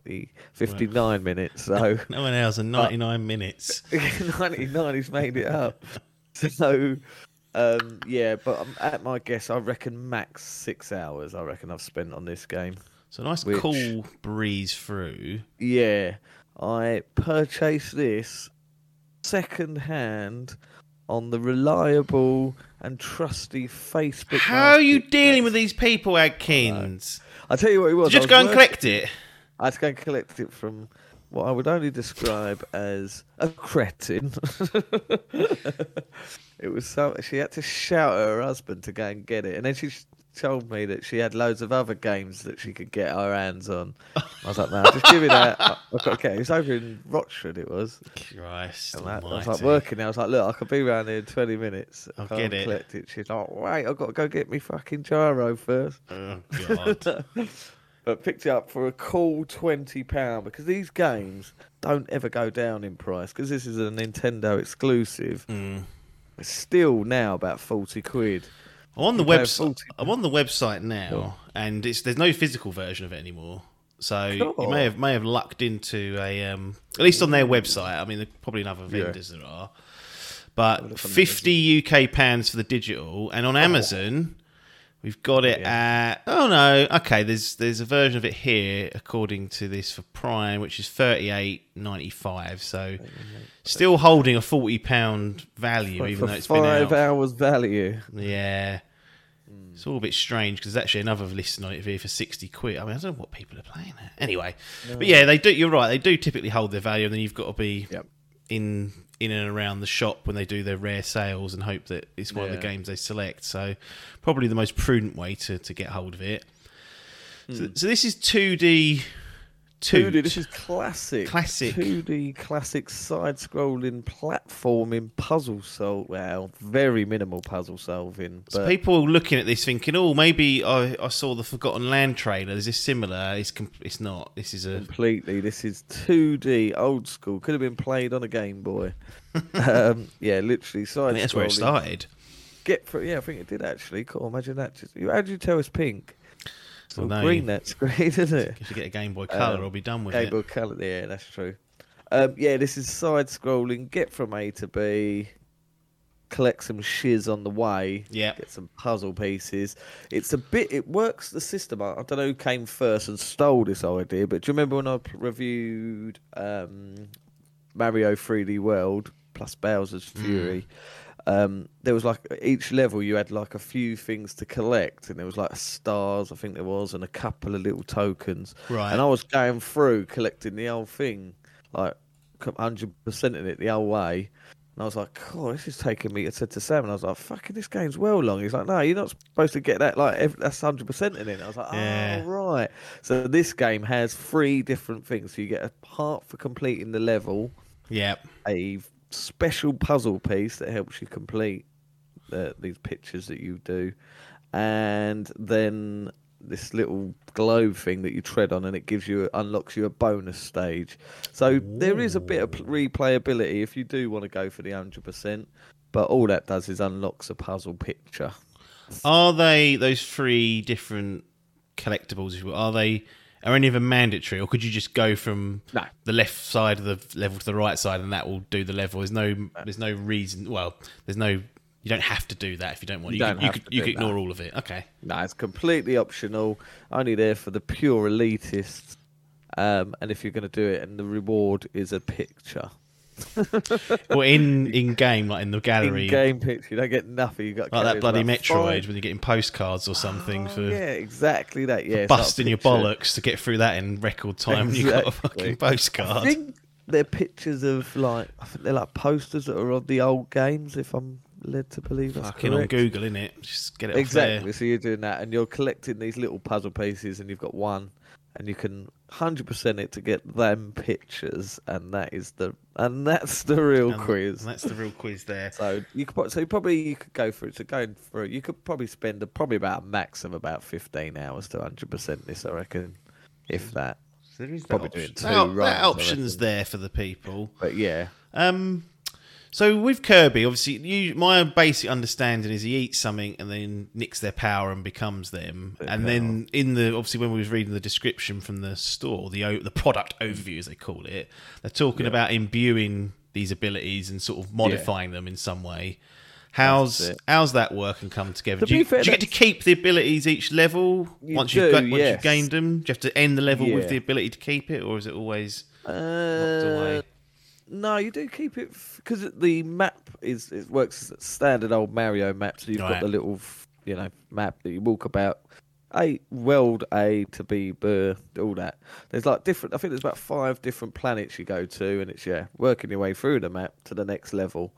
59 minutes. So 9 hours and 99 minutes. 99 is made it up. So... but at my guess, I reckon max 6 hours. I reckon I've spent on this game. So a nice cool breeze through. Yeah, I purchased this second hand on the reliable and trusty Facebook. How are you dealing with these people, Adkins? I'll tell you what it was. Did you just go and collect it? I had to go and collect it from what I would only describe as a cretin. It was so she had to shout at her husband to go and get it, and then she told me that she had loads of other games that she could get her hands on. I was like, no, just give me that. I've got to get it. It was over in Rochford, it was. Christ almighty. I was like working there. I was like, look, I could be around here in 20 minutes. I'll get it. Collect it. She's like, wait, I've got to go get me fucking gyro first. Oh, God. But picked it up for a cool £20 because these games don't ever go down in price because this is a Nintendo exclusive. It's still now about 40 quid. I'm on the website now, and there's no physical version of it anymore. So you may have lucked into a at least on their website. I mean, there probably other vendors there are, but £50 for the digital, and on Amazon we've got it at there's a version of it here according to this for Prime, which is £38.95. So still holding a £40 value, even though it's been out 5 hours value. Yeah, it's all a bit strange because there's actually another list on it here for £60. I mean, I don't know what people are playing at. Anyway, but yeah, they do. You're right. They do typically hold their value, and then you've got to be in and around the shop when they do their rare sales and hope that it's one of the games they select. So probably the most prudent way to get hold of it. So this is 2D... 2D, this is classic. 2D classic side-scrolling platforming puzzle solving. Well, very minimal puzzle solving. But... So people looking at this thinking, oh, maybe I saw the Forgotten Land trailer. Is this similar? It's not. This is completely. This is 2D, old school. Could have been played on a Game Boy. Yeah, literally side-scrolling. I think that's where it started. Yeah, I think it did actually. Cool, imagine that. How do you tell it's pink? Well, no, green that screen, isn't it? If you get a Game Boy Color, I'll be done with it. Game Boy Color, yeah, that's true. This is side-scrolling, get from A to B, collect some shiz on the way, get some puzzle pieces. It works the system. I don't know who came first and stole this idea, but do you remember when I reviewed Mario 3D World plus Bowser's Fury? There was like each level you had like a few things to collect, and there was like stars, I think there was, and a couple of little tokens. Right. And I was going through collecting the whole thing, like 100%ing it the whole way. And I was like, "God, this is taking me to Sam." And I was like, "Fucking, this game's well long." He's like, "No, you're not supposed to get that. Like that's 100%ing it." I was like, "Oh, right." So this game has 3 different things. So you get a heart for completing the level. Yep. A special puzzle piece that helps you complete these pictures that you do, and then this little globe thing that you tread on, and it gives you, unlocks you a bonus stage. So there is a bit of replayability if you do want to go for the 100%, but all that does is unlocks a puzzle picture. Are they, those three different collectibles, are they, are any of them mandatory, or could you just go from the left side of the level to the right side and that will do the level? There's no reason, you don't have to do that if you don't want to. You can ignore all of it. Okay. No, it's completely optional. Only there for the pure elitists. And if you're going to do it, and the reward is a picture. Well, in game, like in the gallery. In game picture, you don't get nothing. You got like that bloody Metroid when you're getting postcards or something for. Yeah, exactly that. Yeah, busting your bollocks to get through that in record time. Exactly. When you got a fucking postcard. I think they're pictures of like posters that are of the old games. If I'm led to believe that's fucking correct. On Google, innit? Just get it exactly off there. So you're doing that, and you're collecting these little puzzle pieces, and you've got one, and you can 100% it to get them pictures, and that's the real quiz. That's the real quiz there. You could probably spend probably about a max of about 15 hours to 100% this, I reckon, if that. So there is that probably option. That option's there for the people. But yeah. So with Kirby, obviously, my basic understanding is he eats something and then nicks their power and becomes them. Then obviously when we was reading the description from the store, the product overview as they call it, they're talking about imbuing these abilities and sort of modifying them in some way. How's that work and come together? Do you get to keep the abilities each level once you've gained them? Do you have to end the level with the ability to keep it, or is it always locked away? No, you do keep it because the map it works as standard old Mario map. So you've got the little, map that you walk about. All that. There's like different. I think there's about 5 different planets you go to, and it's working your way through the map to the next level.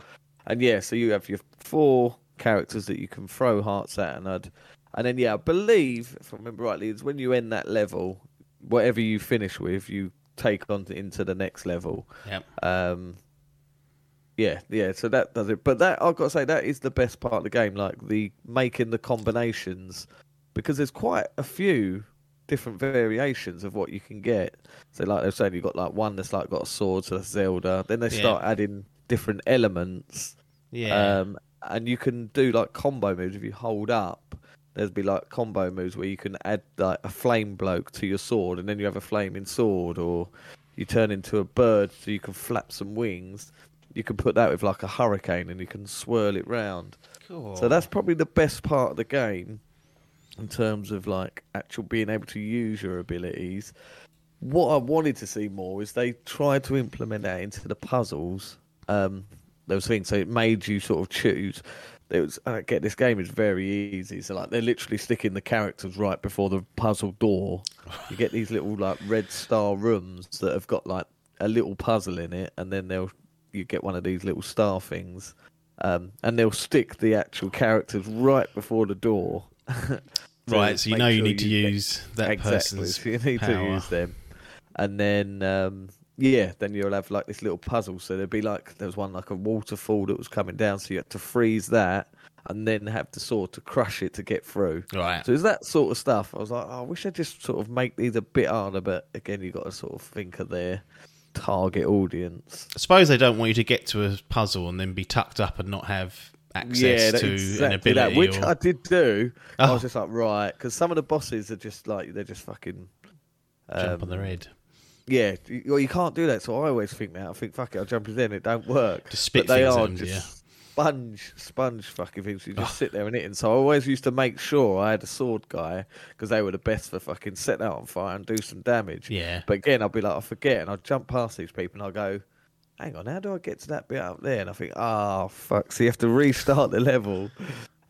And so you have your 4 characters that you can throw hearts at, and then I believe if I remember rightly, it's when you end that level, whatever you finish with, you take on into the next level. So that does it, but that I've got to say that is the best part of the game, like the making the combinations, because there's quite a few different variations of what you can get. So like they're saying, you've got like one that's like got a sword, so that's Zelda, then they start adding different elements, and you can do like combo moves. If you hold up, there'd be like combo moves where you can add like a flame bloke to your sword, and then you have a flaming sword, or you turn into a bird so you can flap some wings. You can put that with like a hurricane and you can swirl it round. Cool. So that's probably the best part of the game in terms of like actual being able to use your abilities. What I wanted to see more is they tried to implement that into the puzzles. Those things, so it made you sort of choose. This game is very easy. So like they're literally sticking the characters right before the puzzle door. You get these little like red star rooms that have got like a little puzzle in it, and then you get one of these little star things, and they'll stick the actual characters right before the door. So you need to use them, and then. Then you'll have like this little puzzle. So there'd be like, there was one like a waterfall that was coming down. So you had to freeze that and then have the sword to crush it to get through. Right. So it's that sort of stuff. I was like, I wish I'd just sort of make these a bit harder. But again, you've got to sort of think of their target audience. I suppose they don't want you to get to a puzzle and then be tucked up and not have access to an ability. That, which I did do. Oh. I was just like, right. Because some of the bosses are just like, they're just fucking... jump on their head. Yeah, well, you can't do that, so I always think that. I think, fuck it, I'll jump in there and it don't work. Just spit things at them, sponge fucking things. You just sit there and eat them. So I always used to make sure I had a sword guy, because they were the best for fucking set that on fire and do some damage. Yeah. But again, I'll be like, I forget, and I'll jump past these people and I'll go, hang on, how do I get to that bit up there? And I think, fuck, so you have to restart the level.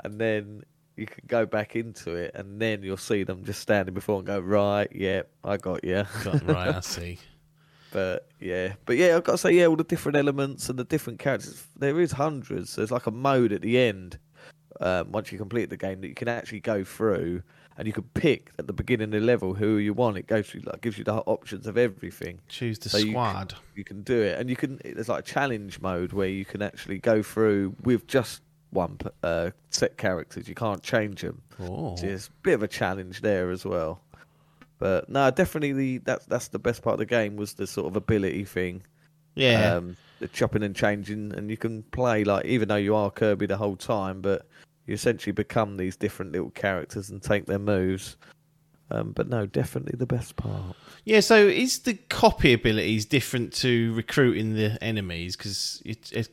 And then... you can go back into it, and then you'll see them just standing before and go, right, yeah, I got you. Right, I see. But I've got to say, all the different elements and the different characters, there is hundreds. There's like a mode at the end, once you complete the game, that you can actually go through, and you can pick at the beginning of the level who you want. It goes through, like, gives you the options of everything. Choose the squad. You can do it. And there's like a challenge mode where you can actually go through with just one set characters. You can't change them. Oh. So it's a bit of a challenge there as well. But no, definitely that's the best part of the game was the sort of ability thing. Yeah. The chopping and changing, and you can play like even though you are Kirby the whole time, but you essentially become these different little characters and take their moves. But no, definitely the best part. Yeah, so is the copy abilities different to recruiting the enemies? Because you're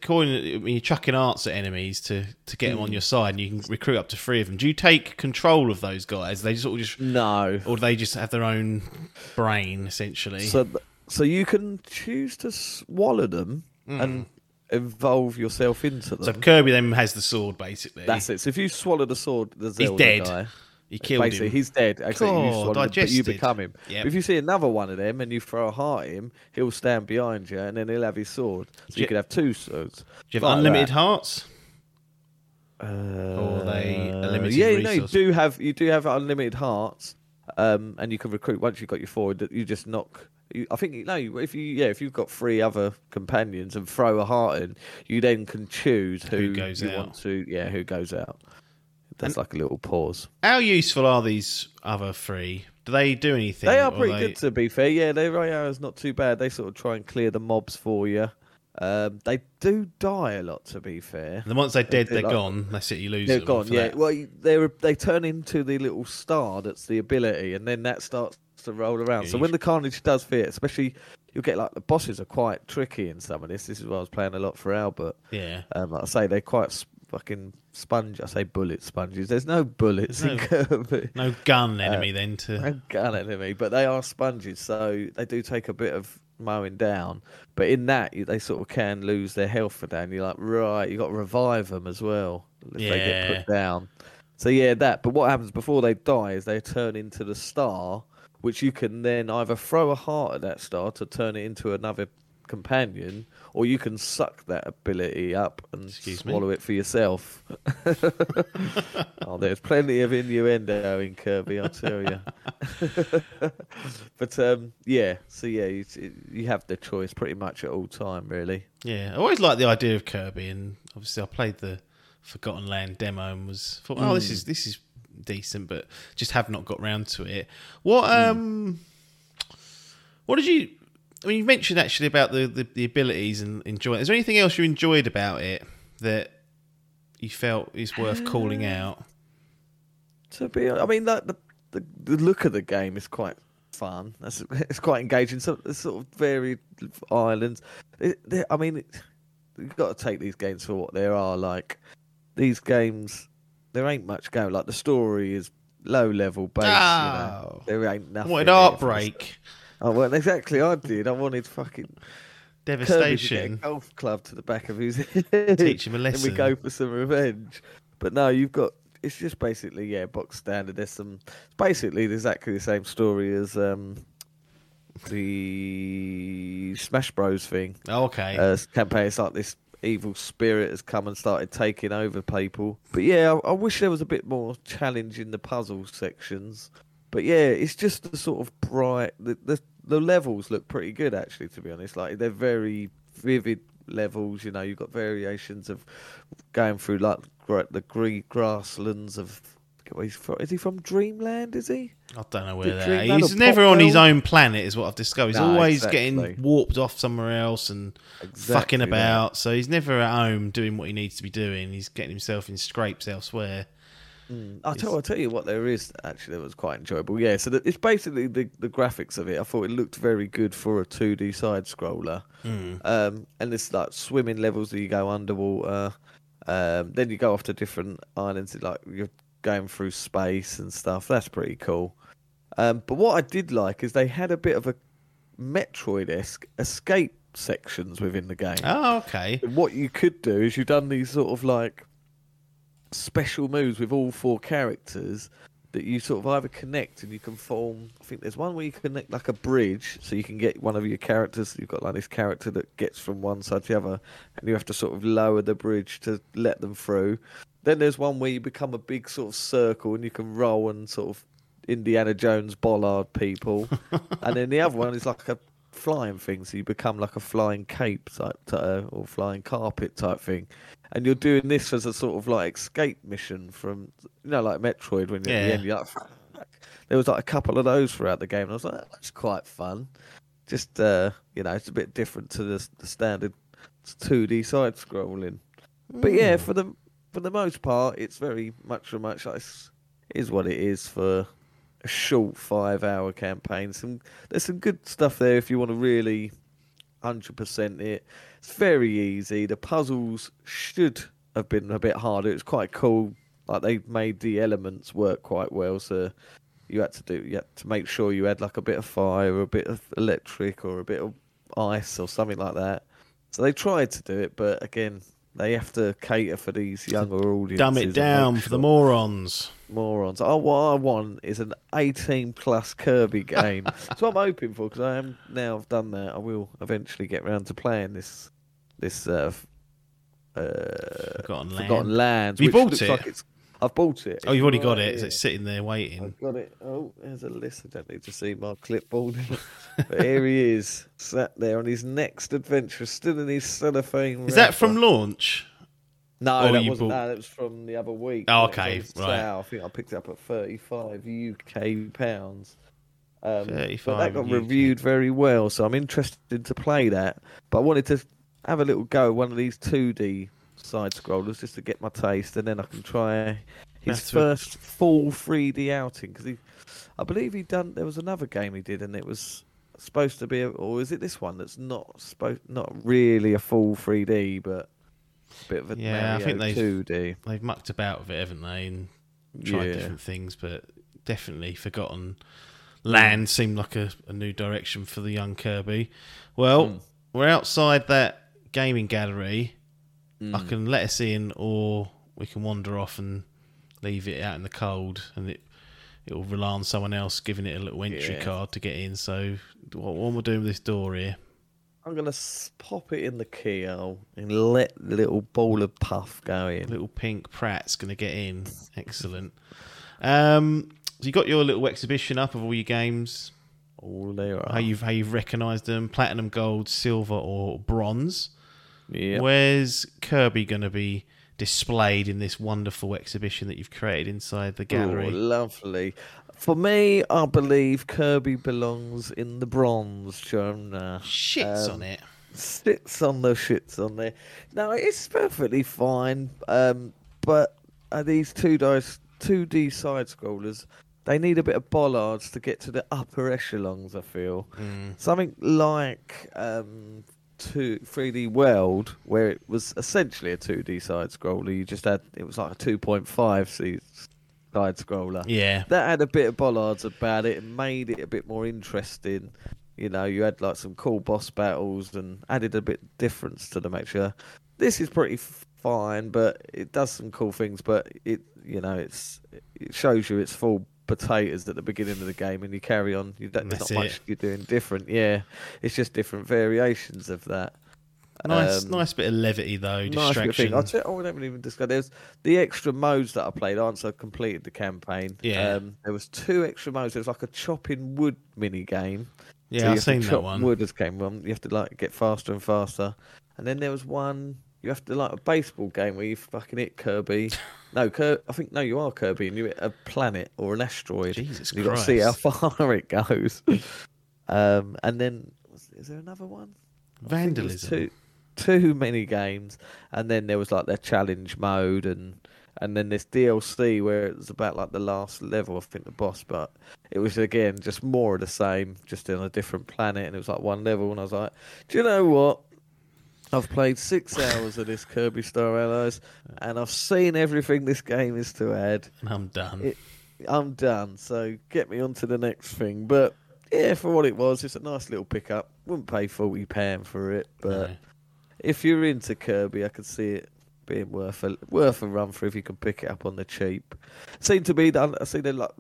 chucking arts at enemies to get them on your side, and you can recruit up to 3 of them. Do you take control of those guys? They sort of just no, or do they just have their own brain essentially? So you can choose to swallow them and evolve yourself into them. So Kirby then has the sword basically. That's it. So if you swallow the sword, the Zelda dead. Guy, he killed basically, him. He's dead. Actually, you become him. Yep. If you see another one of them and you throw a heart at him, he'll stand behind you and then he'll have his sword. So you could have 2 swords. Do you have unlimited hearts? Or are they a limited resource? No, you do have unlimited hearts, and you can recruit once you've got your 4. You just knock. If you've got 3 other companions and throw a heart in, you then can choose who goes you out. Want to. Yeah, who goes out. That's like a little pause. How useful are these other 3? Do they do anything? They are pretty good, to be fair. Yeah, their AR is not too bad. They sort of try and clear the mobs for you. They do die a lot, to be fair. And once they're dead, they're gone. That's it, you lose them. They're gone, yeah. That. Well, they turn into the little star that's the ability, and then that starts to roll around. Yeah, so when the carnage does fit, especially... You'll get, like, the bosses are quite tricky in some of this. This is what I was playing a lot for Albert. Yeah. Like I say, they're quite... fucking sponge. I say bullet sponges. There's no bullets in Kirby. No gun enemy No gun enemy, but they are sponges, so they do take a bit of mowing down. But in that, they sort of can lose their health for that. And you're like, right, you got to revive them as well if they get put down. So yeah, that. But what happens before they die is they turn into the star, which you can then either throw a heart at that star to turn it into another companion, or you can suck that ability up and swallow it for yourself. Oh, there's plenty of innuendo in Kirby, I'll tell you. But you have the choice pretty much at all time, really. Yeah, I always like the idea of Kirby, and obviously I played the Forgotten Land demo and thought, this is decent, but just have not got round to it. What did you? I mean, you mentioned actually about the abilities and enjoying. Is there anything else you enjoyed about it that you felt is worth calling out? To be honest, I mean, the look of the game is quite fun. It's quite engaging. So there's sort of varied islands. You've got to take these games for what they are. Like, these games, there ain't much going. Like, the story is low-level base. Oh, you know? There ain't nothing. What an heartbreak. Oh, well, exactly, I did. I wanted fucking... devastation. Kirby to get a golf club to the back of his head. Teach him a lesson. And we go for some revenge. But no, you've got... It's just basically, box standard. There's some... It's basically exactly the same story as the Smash Bros thing. Oh, okay. Campaign. It's like this evil spirit has come and started taking over people. But yeah, I wish there was a bit more challenge in the puzzle sections. But yeah, it's just the sort of bright... The levels look pretty good, actually, to be honest. Like, they're very vivid levels, you know. You've got variations of going through, like, the green grasslands of... Is he from Dreamland, is he? I don't know where that is. He's never on his own planet, is what I've discovered. He's always getting warped off somewhere else and fucking about. So he's never at home doing what he needs to be doing. He's getting himself in scrapes elsewhere. I'll tell you what there is, actually, that was quite enjoyable. Yeah, so it's basically the graphics of it. I thought it looked very good for a 2D side-scroller. And there's, like, swimming levels that you go underwater. Then you go off to different islands, like you're going through space and stuff. That's pretty cool. But what I did like is they had a bit of a Metroid-esque escape sections within the game. Oh, okay. And what you could do is you've done these sort of, like, special moves with all 4 characters that you sort of either connect and you can form. I think there's one where you connect like a bridge, so you can get one of your characters. You've got like this character that gets from one side to the other, and you have to sort of lower the bridge to let them through. Then there's one where you become a big sort of circle and you can roll and sort of Indiana Jones bollard people. And then the other one is like a flying thing, so you become like a flying cape type, or flying carpet type thing. and you're doing this as a sort of like escape mission from, you know, like Metroid when you're at the end, you're like, there was like a couple of those throughout the game, and I was like, oh, that's quite fun. Just you know, it's a bit different to the standard 2D side scrolling. But yeah, for the most part, it's very much like, is what it is for a short 5-hour campaign. There's some good stuff there if you want to really 100% it. It's very easy. The puzzles should have been a bit harder. It was quite cool. Like, they made the elements work quite well, so you had to make sure you had like a bit of fire or a bit of electric or a bit of ice or something like that. So they tried to do it, but again, they have to cater for these younger audiences. Dumb it down for the morons. Oh, what I want is an 18+ Kirby game. That's what I'm hoping for, because I am now. I've done that. I will eventually get round to playing this Forgotten Land. You bought it? I've bought it. Oh, you've already got it. It's sitting there waiting. I've got it. Oh, there's a list. I don't need to see my clipboard. But here he is, sat there on his next adventure, still in his cellophane wrapper. Is that from launch? No, that was from the other week. Oh, okay, right. I think I picked it up at £35. £35. That got reviewed very well, so I'm interested to play that. But I wanted to have a little go at one of these 2D side scrollers just to get my taste, and then I can try his first full 3D outing, because there was another game he did, and it was supposed to be or is it this one that's not really a full 3D, but a bit of a Mario 2D. They've mucked about with it, haven't they, and tried different things, but definitely Forgotten Land seemed like a new direction for the young Kirby. Well, we're outside that gaming gallery. I can let us in, or we can wander off and leave it out in the cold, and it will rely on someone else giving it a little entry card to get in. So what am I doing with this door here? I'm going to pop it in the keyhole and let the little ball of puff go in. Little pink Pratt's going to get in. Excellent. So you got your little exhibition up of all your games. All there are. How you've recognised them, platinum, gold, silver or bronze. Yep. Where's Kirby going to be displayed in this wonderful exhibition that you've created inside the gallery? Oh, lovely. For me, I believe Kirby belongs in the bronze genre. Shits on it. Shits on there. No, it's perfectly fine, but these 2D side-scrollers, they need a bit of bollards to get to the upper echelons, I feel. Something like... 3D World, where it was essentially a 2D side scroller, it was like a 2.5 side scroller. Yeah, that had a bit of bollards about it and made it a bit more interesting. You know, you had like some cool boss battles and added a bit of difference to the mixture. This is pretty fine, but it does some cool things. But it shows you its full potatoes at the beginning of the game, and you carry on. There's not much you're doing different. Yeah, it's just different variations of that. Nice bit of levity though. Distraction. Nice bit of I haven't even discussed. There's the extra modes that I played. I completed the campaign. Yeah. There was 2 extra modes. There was like a chopping wood mini game. Yeah, so I've seen that one. Wood has came on. You have to like get faster and faster. And then there was one. You have to like a baseball game where you fucking hit Kirby. You are Kirby, and you hit a planet or an asteroid. Jesus Christ! You got to see how far it goes. And then is there another one? Vandalism. Too many games, and then there was like their challenge mode, and then this DLC where it was about like the last level, I think the boss, but it was again just more of the same, just on a different planet, and it was like one level, and I was like, do you know what? I've played 6 hours of this Kirby Star Allies, and I've seen everything this game is to add. And I'm done. I'm done, so get me on to the next thing. But, yeah, for what it was, it's a nice little pickup. Wouldn't pay £40 for it, but if you're into Kirby, I could see it being worth a run for if you can pick it up on the cheap. Seemed to be that I see they're like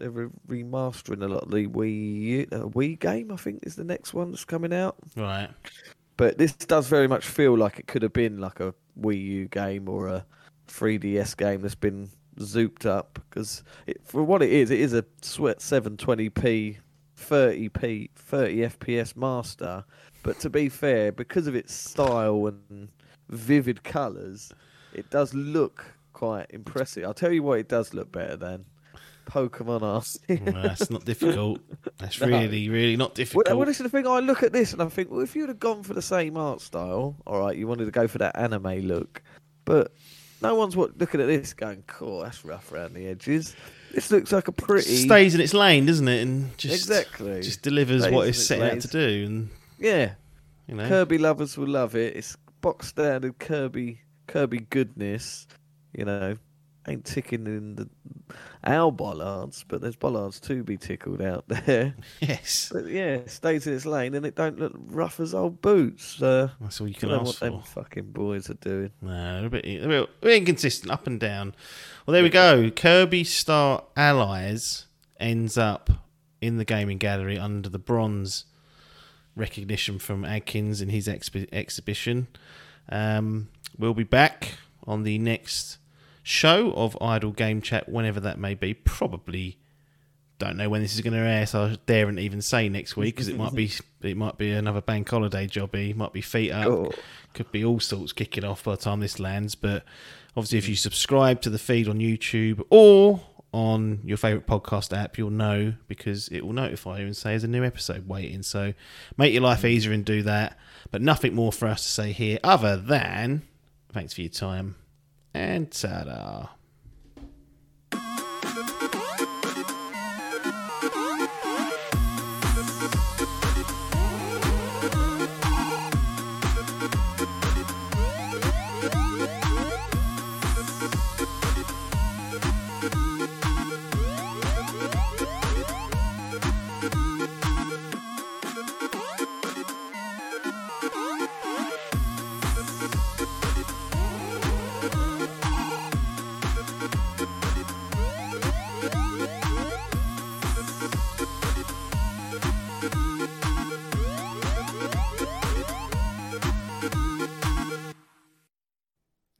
remastering a lot of the Wii game, I think, is the next one that's coming out. Right. But this does very much feel like it could have been like a Wii U game or a 3DS game that's been zooped up, because for what it is a 720p, 30p, 30 FPS master. But to be fair, because of its style and vivid colours, It does look quite impressive. I'll tell you what, it does look better than Pokemon Arceus. No, that's not difficult. That's really not difficult. Well, this is the thing. I look at this and I think, well, if you'd have gone for the same art style, all right, you wanted to go for that anime look, but no one's looking at this going, cool, that's rough around the edges. This looks like a pretty... Stays in its lane, doesn't it? And just, exactly. Just delivers what it's set out to do. And yeah. You know. Kirby lovers will love it. It's box standard Kirby goodness. You know, ain't ticking in our bollards, but there's bollards to be tickled out there. Yes. But yeah, it stays in its lane and it don't look rough as old boots. That's all you can ask for. I don't know what them fucking boys are doing. No, they're a bit inconsistent, up and down. Well, there we go. Kirby Star Allies ends up in the gaming gallery under the bronze recognition from Adkins in his exhibition. We'll be back on the next show of Idle Game Chat, whenever that may be. Probably don't know when this is going to air, so I daren't even say next week, because it might be another bank holiday jobby, might be feet up, could be all sorts kicking off by the time this lands. But obviously, if you subscribe to the feed on YouTube or on your favourite podcast app, you'll know, because it will notify you and say there's a new episode waiting. So make your life easier and do that. But nothing more for us to say here other than thanks for your time and ta-da.